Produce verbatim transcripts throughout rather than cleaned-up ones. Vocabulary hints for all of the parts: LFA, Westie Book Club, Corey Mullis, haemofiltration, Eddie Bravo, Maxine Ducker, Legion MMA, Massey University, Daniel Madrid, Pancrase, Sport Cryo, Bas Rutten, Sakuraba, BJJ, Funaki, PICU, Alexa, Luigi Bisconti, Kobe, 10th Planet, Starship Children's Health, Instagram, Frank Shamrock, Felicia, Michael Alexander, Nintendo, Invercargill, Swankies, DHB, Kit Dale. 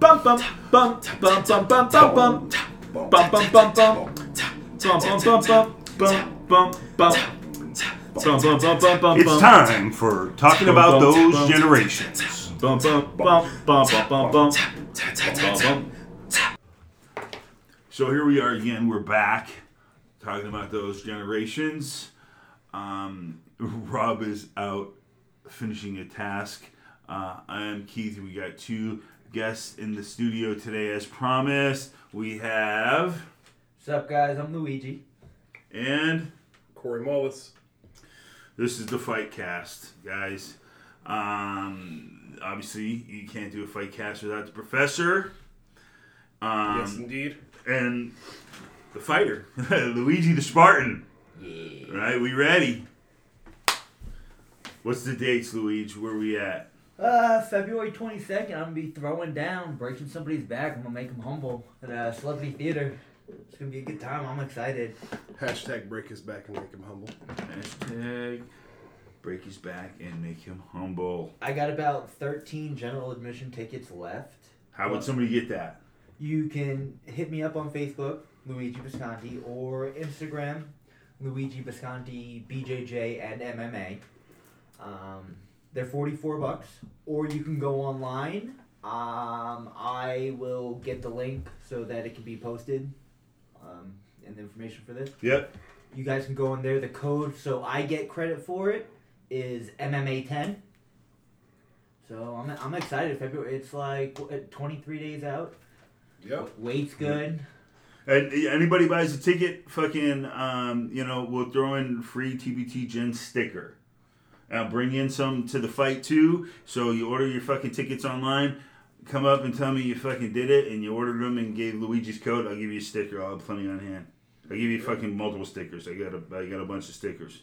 bum bum bum bum bum bum bum bum bum bum bum bum bum bum bum bum bum. It's time for talking about those generations. So here we are again. We're back talking about those generations. Um, Rob is out finishing a task. Uh, I am Keith. We got two guests in the studio today, as promised. We have. What's up, guys? I'm Luigi. And Corey Mullis. This is the fight cast, guys. Um, obviously, you can't do a fight cast without the professor. Um, yes, indeed. And the fighter, Luigi the Spartan. Yeah. Right, we ready. What's the dates, Luigi? Where we at? Uh, February twenty-second, I'm going to be throwing down, breaking somebody's back. I'm going to make them humble at uh, Celebrity Theater. It's going to be a good time. I'm excited. Hashtag break his back and make him humble. Hashtag break his back and make him humble. I got about thirteen general admission tickets left. How would well, somebody get that? You can hit me up on Facebook, Luigi Bisconti, or Instagram, Luigi Bisconti, B J J, and M M A. Um, they're forty-four bucks. Or you can go online. Um, I will get the link so that it can be posted. Um, and the information for this. Yep. You guys can go in there. The code, so I get credit for it, is M M A ten. So I'm I'm excited. February. It's like twenty-three days out. Yep. Weight's good. And anybody buys a ticket, fucking, um, you know, we'll throw in free T B T Gen sticker. I'll bring in some to the fight too. So you order your fucking tickets online. Come up and tell me you fucking did it and you ordered them and gave Luigi's code. I'll give you a sticker. I'll have plenty on hand. I'll give you fucking multiple stickers. I got a, I got a bunch of stickers.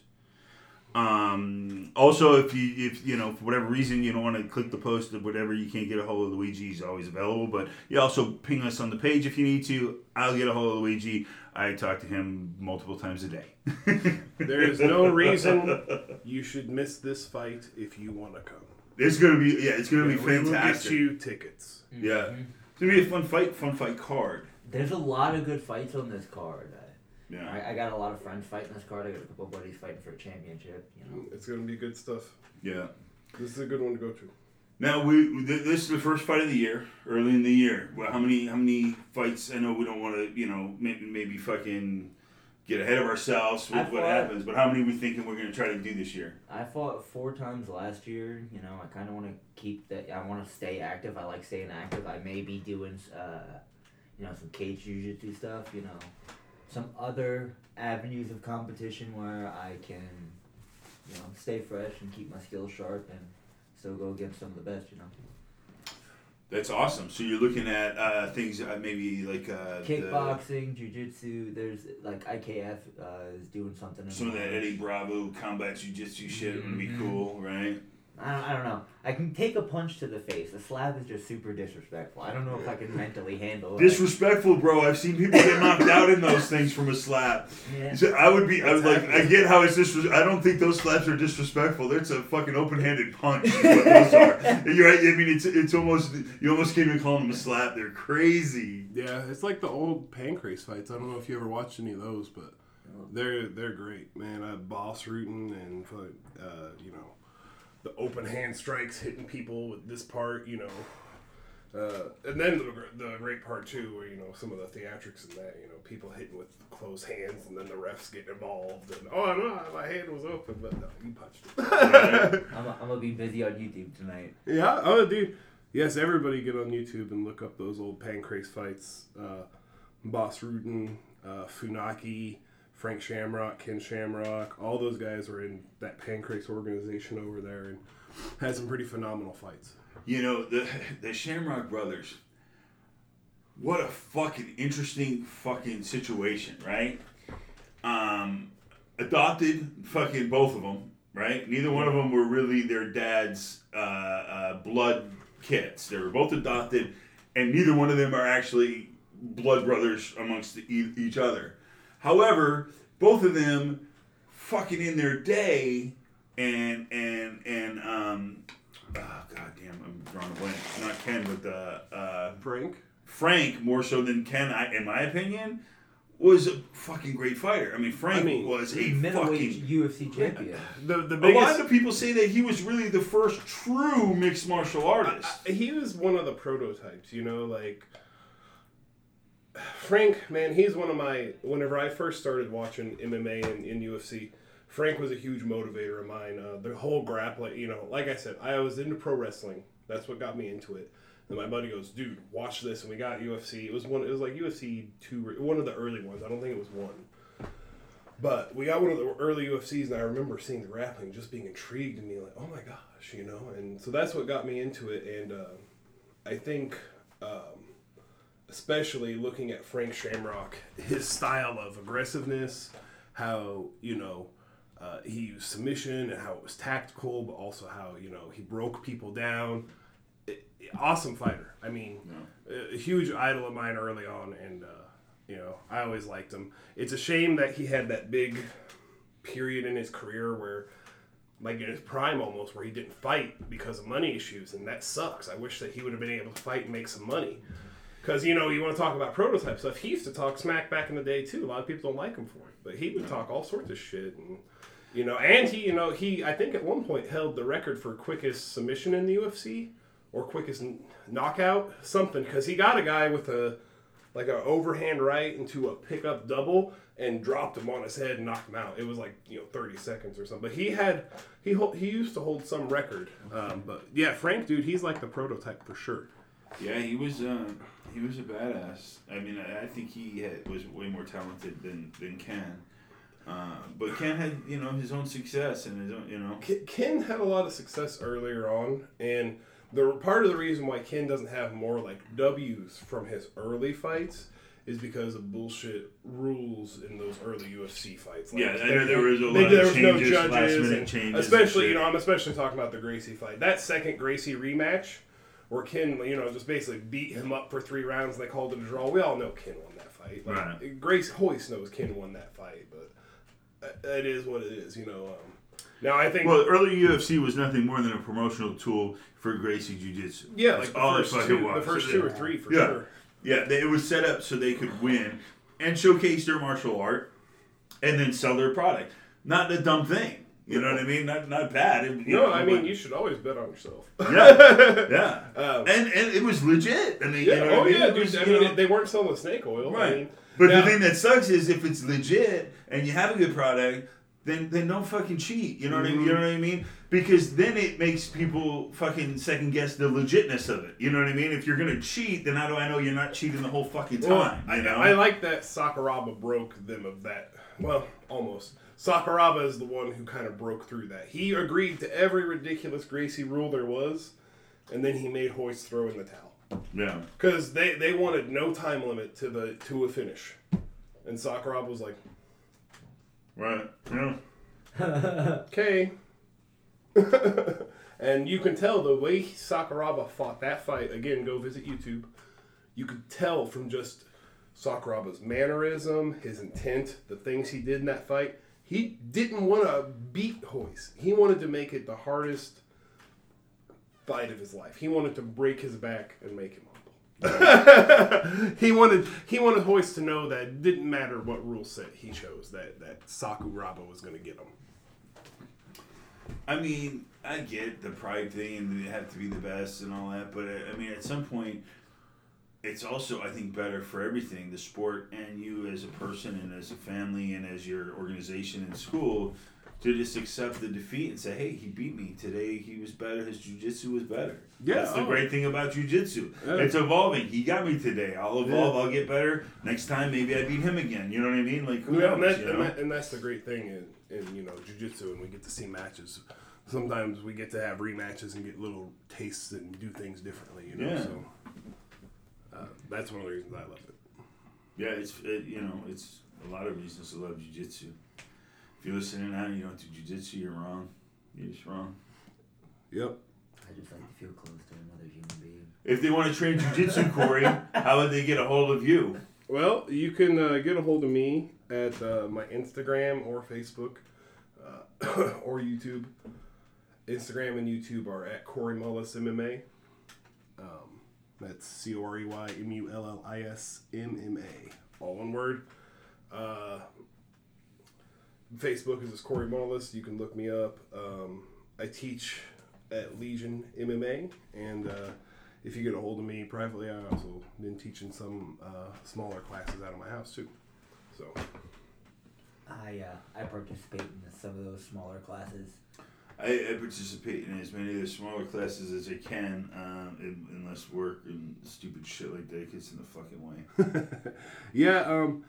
Um, also, if you if you know for whatever reason you don't want to click the post or whatever, you can't get a hold of Luigi. He's always available. But you also ping us on the page if you need to. I'll get a hold of Luigi. I talk to him multiple times a day. There is no reason you should miss this fight if you want to come. It's gonna be yeah, it's gonna yeah, be fantastic. We'll get you tickets. Mm-hmm. Yeah, it's gonna be a fun fight, fun fight card. There's a lot of good fights on this card. Uh, yeah, I, I got a lot of friends fighting this card. I got a couple of buddies fighting for a championship. You know, it's gonna be good stuff. Yeah, this is a good one to go to. Now we this is the first fight of the year, early in the year. Well, how many how many fights? I know we don't want to, you know, maybe maybe fucking. Get ahead of ourselves with I what fought, happens, but how many are we thinking we're going to try to do this year? I fought four times last year. You know, I kind of want to keep that. I want to stay active. I like staying active. I may be doing, uh, you know, some cage jiu-jitsu stuff. You know, some other avenues of competition where I can, you know, stay fresh and keep my skills sharp and still go against some of the best. You know. That's awesome. So you're looking at uh, things uh, maybe like uh, kickboxing, the, jiu-jitsu. There's like I K F uh, is doing something. Some of that Eddie Bravo combat jiu-jitsu shit mm-hmm. would be cool, right? I don't, I don't know. I can take a punch to the face. A slap is just super disrespectful. I don't know if I can mentally handle it. Disrespectful, bro. I've seen people get knocked out in those things from a slap. Yeah. So I would be. I was like. I get how it's disres. I don't think those slaps are disrespectful. That's a fucking open-handed punch. Is what those are. You're right. I mean, it's it's almost. You almost can't even call them a slap. They're crazy. Yeah, it's like the old Pancrase fights. I don't know if you ever watched any of those, but they're they're great, man. I Bas Rutten and uh, you know. The open hand strikes hitting people with this part, you know, uh, and then the, the great part too, where you know some of the theatrics and that, you know, people hitting with closed hands, and then the refs getting involved, and oh no, my hand was open, but no, you punched it. I'm, I'm gonna be busy on YouTube tonight. Yeah, oh dude, yes, everybody get on YouTube and look up those old Pancrase fights, uh, Bas Rutten, uh, Funaki. Frank Shamrock, Ken Shamrock, all those guys were in that Pancrase organization over there and had some pretty phenomenal fights. You know, the the Shamrock brothers, what a fucking interesting fucking situation, right? Um, adopted fucking both of them, right? Neither one of them were really their dad's uh, uh, blood kids. They were both adopted, and neither one of them are actually blood brothers amongst the, each other. However, both of them fucking in their day and and and um oh, God damn, I'm drawing a blank. Not Ken, but the... Uh, Frank? Frank, more so than Ken, I, in my opinion, was a fucking great fighter. I mean, Frank I mean, was a fucking... U F C champion. The, the biggest, a lot of people say that he was really the first true mixed martial artist. I, I, he was one of the prototypes, you know, like... Frank, man, he's one of my... Whenever I first started watching M M A and, and U F C... Frank was a huge motivator of mine. Uh, the whole grappling, you know, like I said, I was into pro wrestling. That's what got me into it. And my buddy goes, dude, watch this. And we got U F C. It was one. It was like U F C two, one of the early ones. I don't think it was one. But we got one of the early U F Cs, and I remember seeing the grappling, just being intrigued and being like, oh my gosh, you know. And so that's what got me into it. And uh, I think, um, especially looking at Frank Shamrock, his style of aggressiveness, how, you know, Uh, he used submission and how it was tactical, but also how, you know, he broke people down. It, it, awesome fighter. I mean, yeah. a, a huge idol of mine early on, and, uh, you know, I always liked him. It's a shame that he had that big period in his career where, like in his prime almost, where he didn't fight because of money issues, and that sucks. I wish that he would have been able to fight and make some money. Because, you know, you want to talk about prototype stuff. He used to talk smack back in the day, too. A lot of people don't like him for it, but he would yeah. talk all sorts of shit, and... You know, and he, you know, he, I think at one point held the record for quickest submission in the U F C or quickest n- knockout, something, because he got a guy with a, like, an overhand right into a pickup double and dropped him on his head and knocked him out. It was like, you know, thirty seconds or something. But he had, he ho- he used to hold some record. Um, but yeah, Frank, dude, he's like the prototype for sure. Yeah, he was, um, he was a badass. I mean, I, I think he had, was way more talented than, than Ken. Uh, but Ken had, you know, his own success and his own, you know. Ken had a lot of success earlier on, and the part of the reason why Ken doesn't have more like W's from his early fights is because of bullshit rules in those early U F C fights. Like, yeah, I know there was a lot of changes, no last minute changes. Especially, you know, I'm especially talking about the Gracie fight. That second Gracie rematch where Ken, you know, just basically beat him up for three rounds and they called it a draw. We all know Ken won that fight. Like, right. Gracie Hoyce knows Ken won that fight, but... It is what it is, you know. Um, now, I think... Well, early U F C was nothing more than a promotional tool for Gracie Jiu-Jitsu. Yeah, like the all first, two, the first so two or three, for yeah. sure. Yeah, they, it was set up so they could win and showcase their martial art and then sell their product. Not a dumb thing, you know what I mean? Not not bad. It, no, know, I mean, you should always bet on yourself. Yeah, yeah. Um, and, and it was legit. I mean, yeah, you know oh, I mean? yeah, dude. Was, I mean, know, they weren't selling snake oil. Right. I mean, but now, the thing that sucks is if it's legit and you have a good product, then then don't fucking cheat. You know what mm-hmm. I mean? You know what I mean? Because then it makes people fucking second guess the legitness of it. You know what I mean? If you're gonna cheat, then how do I know you're not cheating the whole fucking time? Well, you know? I like that Sakuraba broke them of that. Well, almost. Sakuraba is the one who kind of broke through that. He agreed to every ridiculous Gracie rule there was, and then he made Hoyce throw in the towel. Yeah, because they, they wanted no time limit to the to a finish, and Sakuraba was like, right, yeah, okay. And you can tell the way Sakuraba fought that fight. Again, go visit YouTube. You could tell from just Sakuraba's mannerism, his intent, the things he did in that fight. He didn't want to beat Hoyce. He wanted to make it the hardest fight of his life. He wanted to break his back and make him humble. he wanted he wanted Hoyce to know that it didn't matter what rule set he chose, that, that Sakuraba was going to get him. I mean, I get the pride thing and they have to be the best and all that, but I mean, at some point, it's also, I think, better for everything, the sport and you as a person and as a family and as your organization and school, to just accept the defeat and say, hey, he beat me. Today he was better. His jiu-jitsu was better. Yeah, That's the oh. great thing about jiu-jitsu. Yeah. It's evolving. He got me today. I'll evolve. Yeah. I'll get better. Next time, maybe I beat him again. You know what I mean? Like, who yeah, knows? And, that, you know? and, that, and that's the great thing in, in you know, jiu-jitsu, and we get to see matches. Sometimes we get to have rematches and get little tastes and do things differently. You know, yeah. So uh, that's one of the reasons I love it. Yeah, it's it, you know, it's a lot of reasons I love jiu-jitsu. If you're listening now and you don't do jiu-jitsu, you're wrong. You're just wrong. Yep. I just like to feel close to another human being. If they want to train jiu-jitsu, Corey, how would they get a hold of you? Well, you can uh, get a hold of me at uh, my Instagram or Facebook uh, or YouTube Instagram and YouTube are at Corey Mullis M M A. Um, that's C O R E Y M U L L I S M M A. All one word. Uh, Facebook is just Corey Mullis. You can look me up. Um, I teach at Legion M M A, and uh, if you get a hold of me privately, I've also been teaching some uh, smaller classes out of my house too. So I uh, I participate in some of those smaller classes. I, I participate in as many of the smaller classes as I can, um, in, in less work and stupid shit like that gets in the fucking way. yeah, um,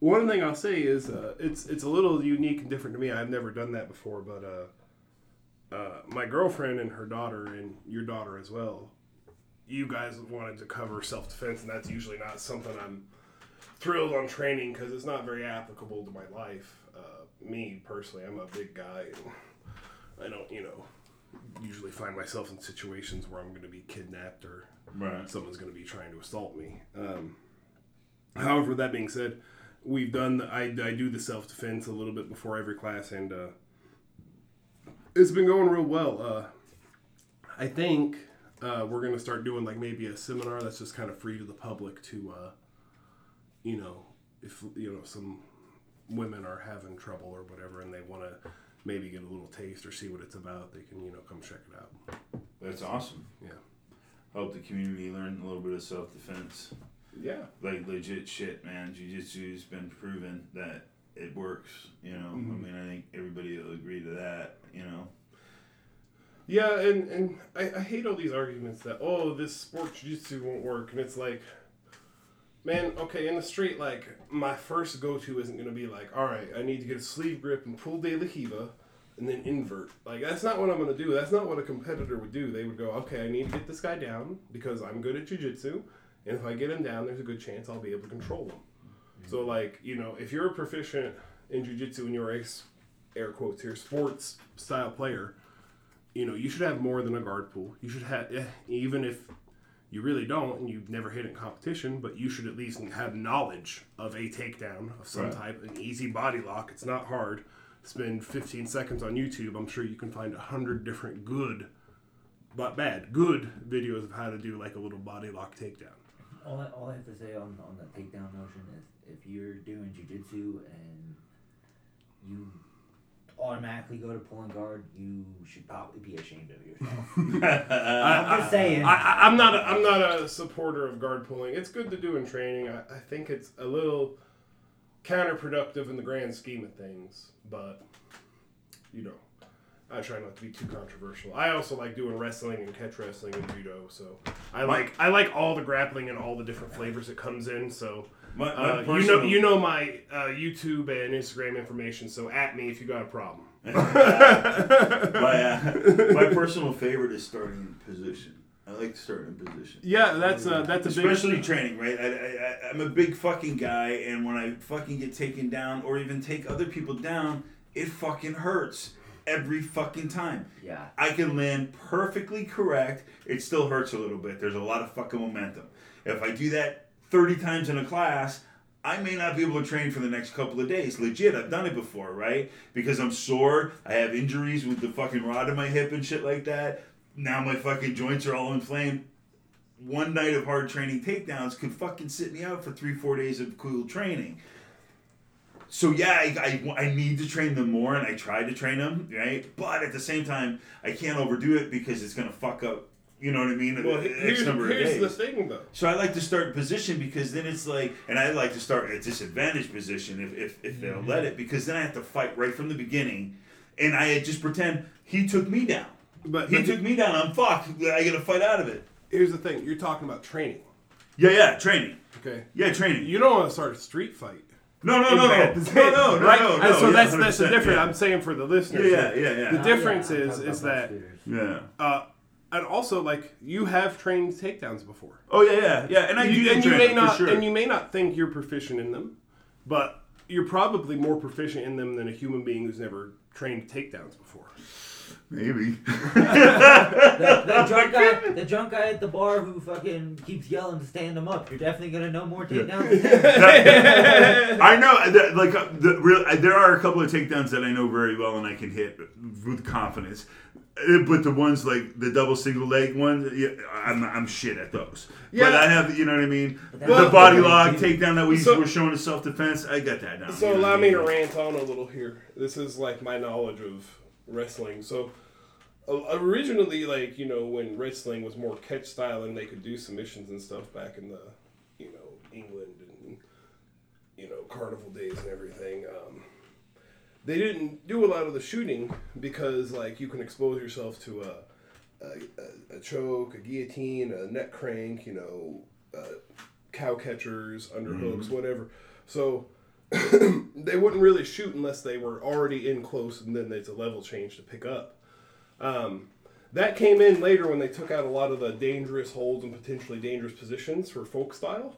one thing I'll say is uh, it's it's a little unique and different to me. I've never done that before, but uh, uh, my girlfriend and her daughter and your daughter as well, you guys wanted to cover self-defense, and that's usually not something I'm thrilled on training because it's not very applicable to my life. Uh, me, personally, I'm a big guy, and I don't, you know, usually find myself in situations where I'm going to be kidnapped or right. someone's going to be trying to assault me. Um, however, that being said, we've done, the, I, I do the self-defense a little bit before every class, and uh, it's been going real well. Uh, I think uh, we're going to start doing, like, maybe a seminar that's just kind of free to the public to, uh, you know, if, you know, some women are having trouble or whatever and they want to maybe get a little taste or see what it's about, they can, you know, come check it out. That's awesome. Yeah. Help the community learn a little bit of self-defense. Yeah. Like, legit shit, man. Jiu-Jitsu's been proven that it works, you know. Mm-hmm. I mean, I think everybody will agree to that, you know. Yeah, and, and I, I hate all these arguments that, oh, this sport jiu-jitsu won't work. And it's like, man, okay, in the street, like, my first go-to isn't going to be like, all right, I need to get a sleeve grip and pull de la hiva and then invert. Like, that's not what I'm going to do. That's not what a competitor would do. They would go, okay, I need to get this guy down because I'm good at jiu-jitsu, and if I get him down, there's a good chance I'll be able to control him. Mm-hmm. So, like, you know, if you're proficient in jiu-jitsu and you're a, air quotes here, sports-style player, you know, you should have more than a guard pull. You should have, even if you really don't, and you've never hit in competition, but you should at least have knowledge of a takedown of some right. type, an easy body lock. It's not hard. Spend fifteen seconds on YouTube. I'm sure you can find one hundred different good, but bad, good videos of how to do like a little body lock takedown. All I, all I have to say on, on that takedown notion is if you're doing jiu-jitsu and you automatically go to pulling guard, you should probably be ashamed of yourself. I'm just saying. I, I, I'm not. A, I'm not a supporter of guard pulling. It's good to do in training. I, I think it's a little counterproductive in the grand scheme of things, but you know, I try not to be too controversial. I also like doing wrestling and catch wrestling and judo, so I like I like all the grappling and all the different flavors it comes in. So. My, my uh, personal, you know, you know my uh, YouTube and Instagram information, so at me if you got a problem. my, uh, my personal favorite is starting in position. I like starting in position. Yeah, that's a, that's a especially big training, right? I, I, I, I'm a big fucking guy, and when I fucking get taken down or even take other people down, it fucking hurts every fucking time. Yeah, I can land perfectly correct. It still hurts a little bit. There's a lot of fucking momentum. If I do that thirty times in a class, I may not be able to train for the next couple of days. Legit, I've done it before, right? Because I'm sore, I have injuries with the fucking rod in my hip and shit like that. Now my fucking joints are all inflamed. One night of hard training takedowns could fucking sit me out for three, four days of cool training. So yeah, I, I, I need to train them more, and I try to train them, right? But at the same time, I can't overdo it because it's going to fuck up. You know what I mean? Well, here's, here's the thing, though. So I like to start position because then it's like, and I like to start at disadvantaged position if if, if they'll mm-hmm. let it, because then I have to fight right from the beginning, and I just pretend he took me down. But he but took he, me down. I'm fucked. I got to fight out of it. Here's the thing. You're talking about training. Yeah, yeah, training. Okay. Yeah, training. You don't want to start a street fight. No, no, no, no, no, no, no, right? no, no. So yeah, that's that's the difference. Yeah. I'm saying for the listeners. Yeah, yeah, yeah. yeah. The oh, difference yeah. is is that. Yeah. Uh, And also, like, you have trained takedowns before. Oh, yeah, yeah, yeah. And I you, do and train you may not, sure. And you may not think you're proficient in them, but you're probably more proficient in them than a human being who's never trained takedowns before. Maybe. the, the, drunk guy, the drunk guy at the bar who fucking keeps yelling to stand him up. You're definitely going to know more takedowns. Yeah. I know. That, like, uh, the, real, uh, there are a couple of takedowns that I know very well and I can hit with confidence. But the ones like the double single leg ones, yeah, I'm I'm shit at those. Yeah. But I have, you know what I mean? Well, the body lock takedown that we so, were showing in self defense, I got that down. So you know allow me to rant on a little here. This is like my knowledge of wrestling. So originally, like, you know, when wrestling was more catch style and they could do submissions and stuff back in the, you know, England and, you know, carnival days and everything. Um, They didn't do a lot of the shooting because, like, you can expose yourself to a, a, a choke, a guillotine, a neck crank, you know, uh, cow catchers, underhooks, mm-hmm. whatever. So they wouldn't really shoot unless they were already in close, and then there's a level change to pick up. Um, that came in later when they took out a lot of the dangerous holds and potentially dangerous positions for folk style.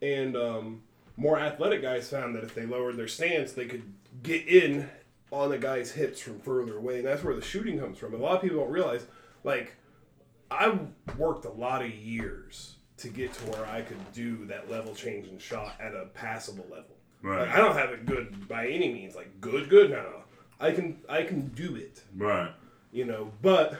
And um, more athletic guys found that if they lowered their stance, they could get in on the guy's hips from further away, and that's where the shooting comes from. And a lot of people don't realize, like, I worked a lot of years to get to where I could do that level change and shot at a passable level. Right. Like, I don't have it good by any means, like good, good. No, no, I can, I can do it. Right. You know, but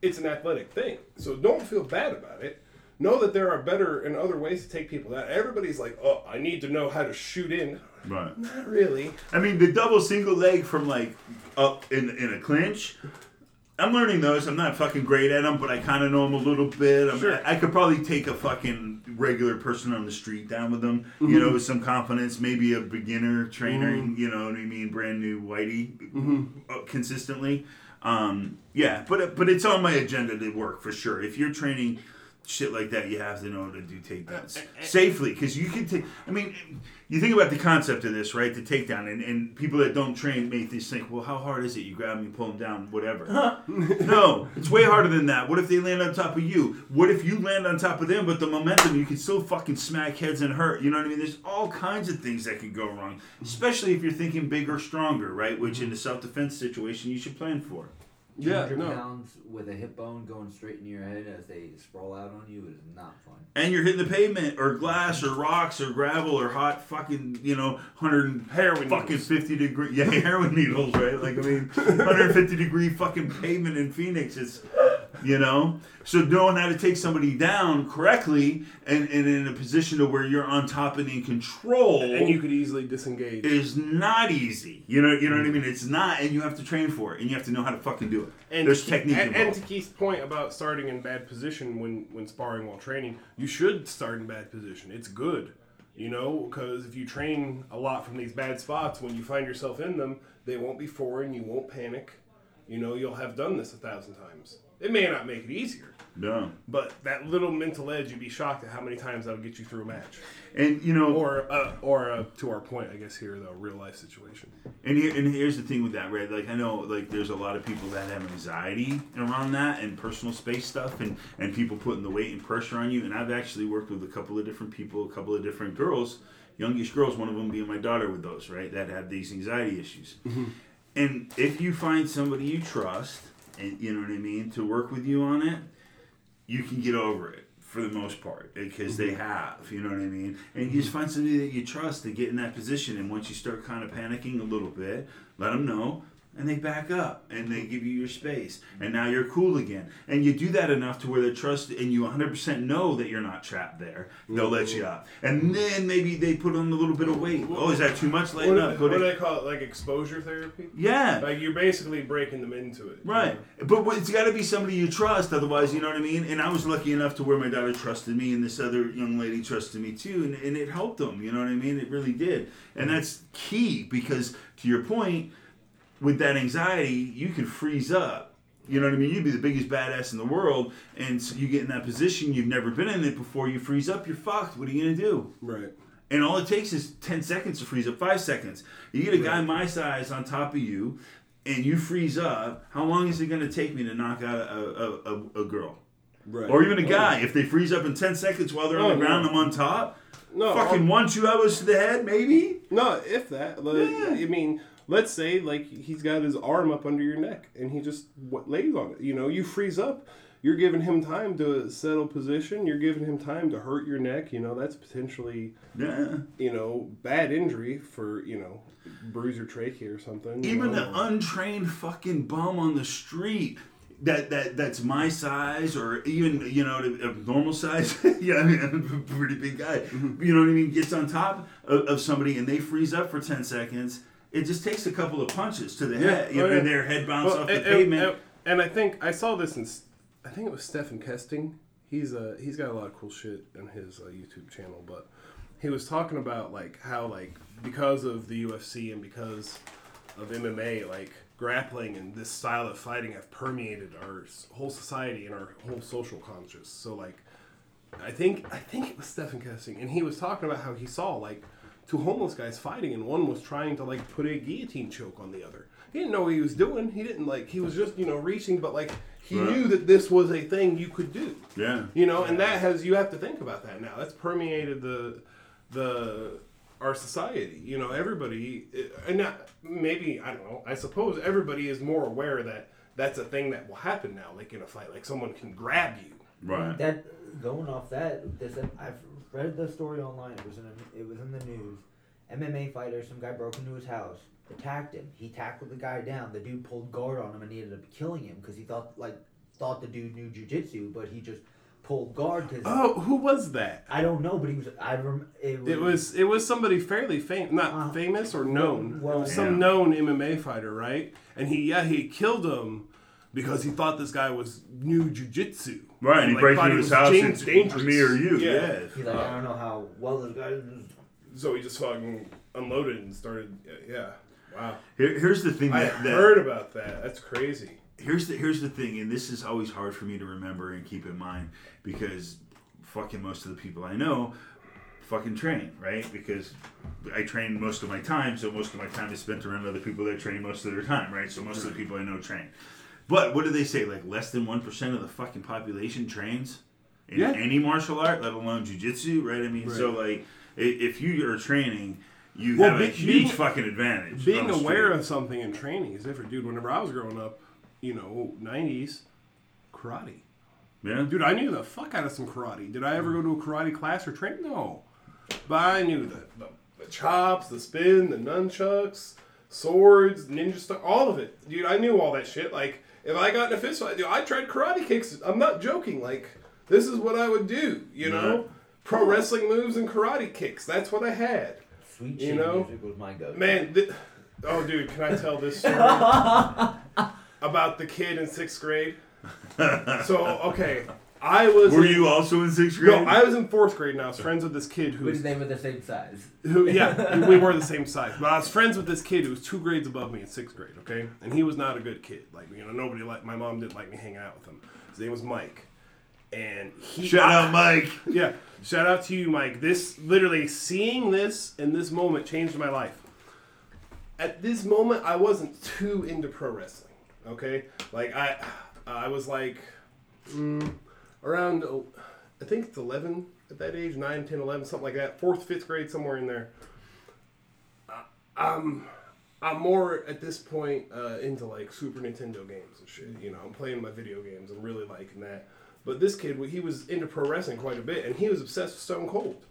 it's an athletic thing, so don't feel bad about it. Know that there are better and other ways to take people out. Everybody's like, oh, I need to know how to shoot in. Right. Not really. I mean, the double single leg from, like, up in in a clinch, I'm learning those. I'm not fucking great at them, but I kind of know them a little bit. I'm, sure. I, I could probably take a fucking regular person on the street down with them, mm-hmm. you know, with some confidence. Maybe a beginner trainer, mm-hmm. you know what I mean, brand new whitey, mm-hmm. consistently. Um, yeah, but but it's on my agenda to work, for sure. If you're training shit like that, you have to know how to do takedowns safely, because you can take. I mean, you think about the concept of this, right? The takedown, and, and people that don't train may think, well, how hard is it? You grab them, you pull them down, whatever. Huh? No, it's way harder than that. What if they land on top of you? What if you land on top of them? But the momentum, you can still fucking smack heads and hurt. You know what I mean? There's all kinds of things that could go wrong, especially if you're thinking bigger, stronger, right? Which in a self-defense situation, you should plan for. Yeah, no. two hundred pounds with a hip bone going straight into your head as they sprawl out on you is not fun. And you're hitting the pavement or glass or rocks or gravel or hot fucking, you know, one hundred heroin fucking needles. fifty degree yeah, heroin needles, right? Like, I mean, one hundred fifty degree fucking pavement in Phoenix is, you know? So knowing how to take somebody down correctly and, and in a position to where you're on top and in control. And you could easily disengage. Is not easy. You know, you know what I mean? It's not, and you have to train for it, and you have to know how to fucking do it. And there's technique involved. And to Keith's point about starting in bad position when, when sparring while training, you should start in bad position. It's good, you know, because if you train a lot from these bad spots, when you find yourself in them, they won't be foreign, you won't panic. You know, you'll have done this a thousand times. It may not make it easier. No. But that little mental edge, you'd be shocked at how many times that'll get you through a match. And, you know... Or, uh, or uh, to our point, I guess, here, though, real-life situation. And here, and here's the thing with that, right? Like, I know, like, there's a lot of people that have anxiety around that and personal space stuff and, and people putting the weight and pressure on you. And I've actually worked with a couple of different people, a couple of different girls, youngish girls, one of them being my daughter with those, right, that have these anxiety issues. Mm-hmm. And if you find somebody you trust... And you know what I mean, to work with you on it, you can get over it for the most part because mm-hmm. they have, you know what I mean? And mm-hmm. you just find somebody that you trust to get in that position. And once you start kind of panicking a little bit, let them know, and they back up and they give you your space. Mm-hmm. And now you're cool again. And you do that enough to where they trust and you one hundred percent know that you're not trapped there. Mm-hmm. They'll let you up. And then maybe they put on a little bit of weight. Well, oh, is that too much? Lighten up. What do they call it? Like exposure therapy? Yeah. Like you're basically breaking them into it. Right. You know? But it's got to be somebody you trust. Otherwise, you know what I mean? And I was lucky enough to where my daughter trusted me and this other young lady trusted me too. And, and it helped them. You know what I mean? It really did. And that's key because to your point... With that anxiety, you can freeze up. You know what I mean? You'd be the biggest badass in the world, and so you get in that position, you've never been in it before, you freeze up, you're fucked. What are you going to do? Right. And all it takes is ten seconds to freeze up, five seconds. You get a guy my size on top of you, and you freeze up, how long is it going to take me to knock out a, a, a, a girl? Right. Or even a guy. Oh. If they freeze up in ten seconds while they're on oh, the ground, no. I'm on top, no, fucking I'll... one, two elbows to the head, maybe? No, if that. Like, yeah. I mean... Let's say, like, he's got his arm up under your neck, and he just w- lays on it. You know, you freeze up. You're giving him time to settle position. You're giving him time to hurt your neck. You know, that's potentially, yeah. you know, bad injury for, you know, bruise your trachea or something. Even you know? An untrained fucking bum on the street that, that that's my size or even, you know, normal size. Yeah, I mean, I'm a pretty big guy. You know what I mean? Gets on top of, of somebody and they freeze up for ten seconds. It just takes a couple of punches to the yeah. head. You oh, know, yeah. And their head bounce well, off the and, pavement. And, and I think I saw this in... I think it was Stephen Kesting. He's uh he's got a lot of cool shit on his uh, YouTube channel, but he was talking about like how like because of the U F C and because of M M A, like grappling and this style of fighting have permeated our whole society and our whole social conscious. So like, I think I think it was Stephen Kesting, and he was talking about how he saw like two homeless guys fighting, and one was trying to like put a guillotine choke on the other. He didn't know what he was doing. He didn't like. He was just you know reaching, but like. He right. knew that this was a thing you could do. Yeah. You know, and that has, you have to think about that now. That's permeated the, the, our society. You know, everybody, and not, maybe, I don't know, I suppose everybody is more aware that that's a thing that will happen now, like in a fight, like someone can grab you. Right. That, going off that, this, I've read the story online. It was in, it was in the news. M M A fighter, some guy broke into his house. Attacked him. He tackled the guy down. The dude pulled guard on him and he ended up killing him because he thought like thought the dude knew jujitsu, but he just pulled guard. Cause oh, who was that? I don't know, but he was. I rem- it, was, it was it was somebody fairly famous, not uh, famous or known. Well, it was yeah. some known M M A fighter, right? And he yeah he killed him because he thought this guy was knew jujitsu. Right, and he like, breaks into his house. It's dangerous. Me or you? Yeah. yeah. He's like, uh, I don't know how well this guy. So he just fucking unloaded and started. Yeah. Wow. Here, here's the thing. I that, that, heard about that. That's crazy. Here's the here's the thing, and this is always hard for me to remember and keep in mind because fucking most of the people I know fucking train, right? Because I train most of my time, so most of my time is spent around other people that train most of their time, right? So most right. of the people I know train. But what do they say? Like less than one percent of the fucking population trains in yeah. any martial art, let alone jiu-jitsu, right? I mean, right. so like if you are training... You well, have be, a huge being, fucking advantage. Being aware of something in training is different. Dude, whenever I was growing up, you know, nineties, karate. Yeah. Dude, I knew the fuck out of some karate. Did I ever go to a karate class or train? No. But I knew the, the, the chops, the spin, the nunchucks, swords, ninja stuff, all of it. Dude, I knew all that shit. Like, if I got in a fist fight, dude, I tried karate kicks. I'm not joking. Like, this is what I would do, you yeah. know? Pro wrestling moves and karate kicks. That's what I had. Sweet you know, music was my go-to. Man, th- oh, dude, can I tell this story about the kid in sixth grade? So, okay, I was. Were in, you also in sixth grade? No, I was in fourth grade, and I was friends with this kid who. Because they were the same size. Who? Yeah, we were the same size. But I was friends with this kid who was two grades above me in sixth grade. Okay, and he was not a good kid. Like, you know, nobody liked. My mom didn't like me hanging out with him. His name was Mike. And he, shout I, out, Mike. Yeah, shout out to you, Mike. This literally seeing this in this moment changed my life. At this moment, I wasn't too into pro wrestling. Okay, like I, I was like mm, around, I think it's eleven at that age, nine, ten, eleven, something like that. Fourth, fifth grade, somewhere in there. Uh, I'm, I'm more at this point uh, into like Super Nintendo games and shit. You know, I'm playing my video games. I'm really liking that. But this kid, he was into pro wrestling quite a bit, and he was obsessed with Stone Cold.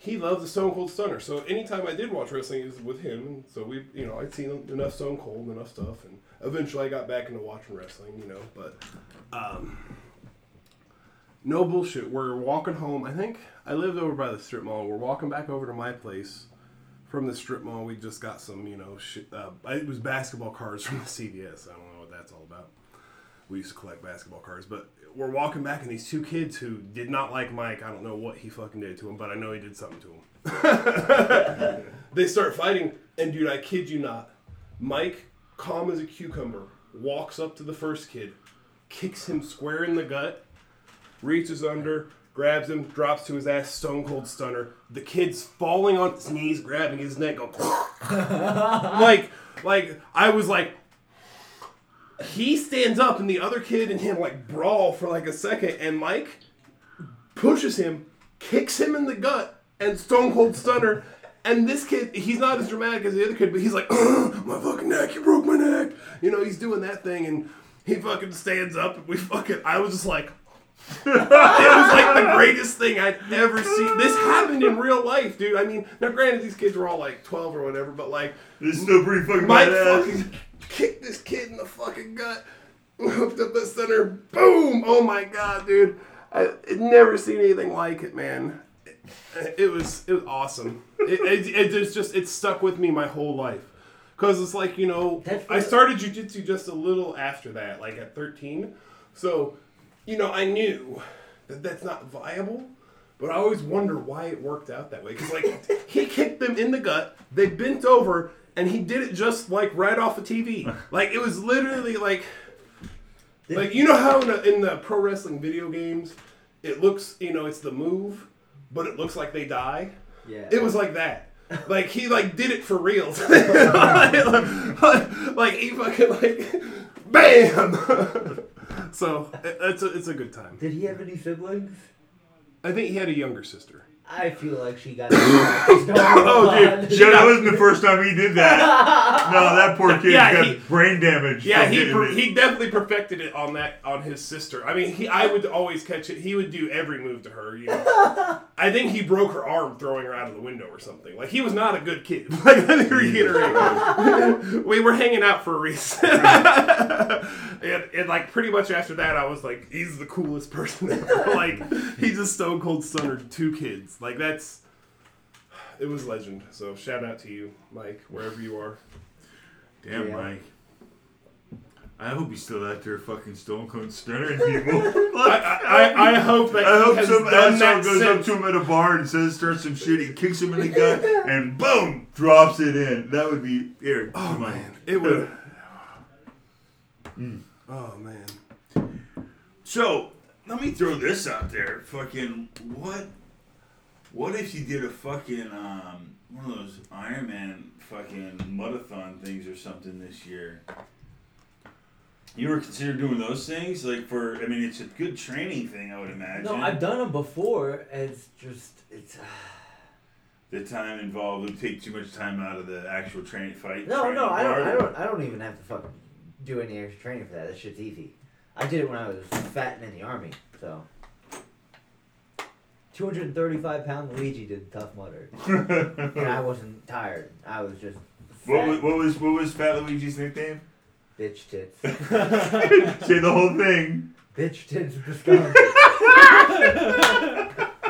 He loved the Stone Cold Stunner. So anytime I did watch wrestling, it was with him. So we, you know, I'd seen enough Stone Cold, enough stuff, and eventually I got back into watching wrestling, you know. But um, no bullshit. We're walking home. I think I lived over by the strip mall. We're walking back over to my place from the strip mall. We just got some, you know, shit. Uh, it was basketball cards from the C V S. I don't know what that's all about. We used to collect basketball cards, but we're walking back, and these two kids who did not like Mike, I don't know what he fucking did to him, but I know he did something to him. They start fighting, and dude, I kid you not, Mike, calm as a cucumber, walks up to the first kid, kicks him square in the gut, reaches under, grabs him, drops to his ass, Stone Cold Stunner. The kid's falling on his knees, grabbing his neck, going, like, like, I was like, he stands up, and the other kid and him, like, brawl for, like, a second, and Mike pushes him, kicks him in the gut, and Stone Cold Stunner, and this kid, he's not as dramatic as the other kid, but he's like, my fucking neck, you broke my neck. You know, he's doing that thing, and he fucking stands up, and we fucking, I was just like, It was like the greatest thing I'd ever seen. This happened in real life, dude. I mean, now granted, these kids were all like twelve or whatever, but like, this is still pretty fucking Mike badass. Fucking kicked this kid in the fucking gut, hooked up the center, boom! Oh my god, dude. I'd never seen anything like it, man. It, it was it was awesome. It, it, it it's just, it stuck with me my whole life. Because it's like, you know, I started jiu-jitsu just a little after that, like at thirteen. So, you know, I knew that that's not viable, but I always wonder why it worked out that way. Because, like, he kicked them in the gut, they bent over, and he did it just, like, right off the T V. Like, it was literally, like, like you know how in the, in the pro wrestling video games, it looks, you know, it's the move, but it looks like they die? Yeah. It was like that. Like, he, like, did it for real. like, like, he fucking, like, bam! So, it, it's, a, it's a good time. Did he have any siblings? I think he had a younger sister. I feel like she got... oh, dude. That wasn't the first time he did that. No, that poor kid yeah, got he, brain damage. Yeah, he per, he definitely perfected it on that on his sister. I mean, he I would always catch it. He would do every move to her. You know? I think he broke her arm throwing her out of the window or something. Like, he was not a good kid. Like, let me reiterate. We were hanging out for a reason. and, and, like, pretty much after that, I was like, he's the coolest person ever. Like, he's a Stone Cold son of two kids. Like, that's, it was legend. So, shout out to you, Mike, wherever you are. Damn, yeah. Mike. I hope he's still out there fucking Stone Cold Stunner people. I, I, I hope that I hope has some done asshole goes sense. Up to him at a bar and says, start some shit, he kicks him in the gut, and boom, drops it in. That would be, here, oh, come man. On. It would. mm. Oh, man. So, let me throw this out there. Fucking, what? What if you did a fucking, um, one of those Iron Man fucking mud-a-thon things or something this year? You were considered doing those things? Like for, I mean, it's a good training thing, I would imagine. No, I've done them before, and it's just, it's... Uh... The time involved would take too much time out of the actual training fight. No, training no, I don't, I don't I don't even have to fucking do any extra training for that. That shit's easy. I did it when I was fat and in the army, so... two hundred thirty-five pound Luigi did Tough Mudder. And I wasn't tired. I was just fat. What was, what was what was Fat Luigi's nickname? Bitch Tits. Say the whole thing. Bitch Tits Bisconti.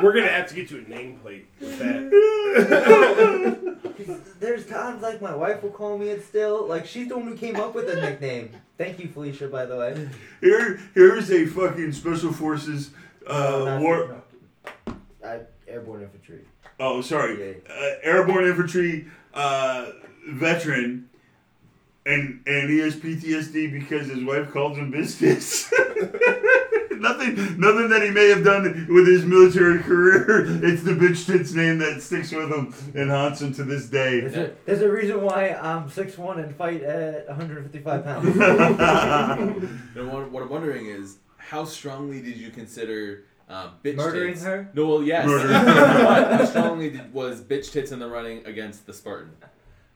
We're going to have to get you a nameplate with that. There's times like my wife will call me it still. Like, she's the one who came up with the nickname. Thank you, Felicia, by the way. Here, Here's a fucking Special Forces uh, oh, war... No. I, airborne infantry. Oh, sorry. Yeah. Uh, airborne infantry uh, veteran, and and he has P T S D because his wife called him biscuits. nothing, nothing that he may have done with his military career. It's the bitch tits name that sticks with him and haunts him to this day. There's a, there's a reason why I'm six foot one and fight at one hundred fifty-five pounds. And what, what I'm wondering is, how strongly did you consider... Um, bitch Murdering tits. Her? No, well, yes. But how strongly did, was bitch tits in the running against the Spartan?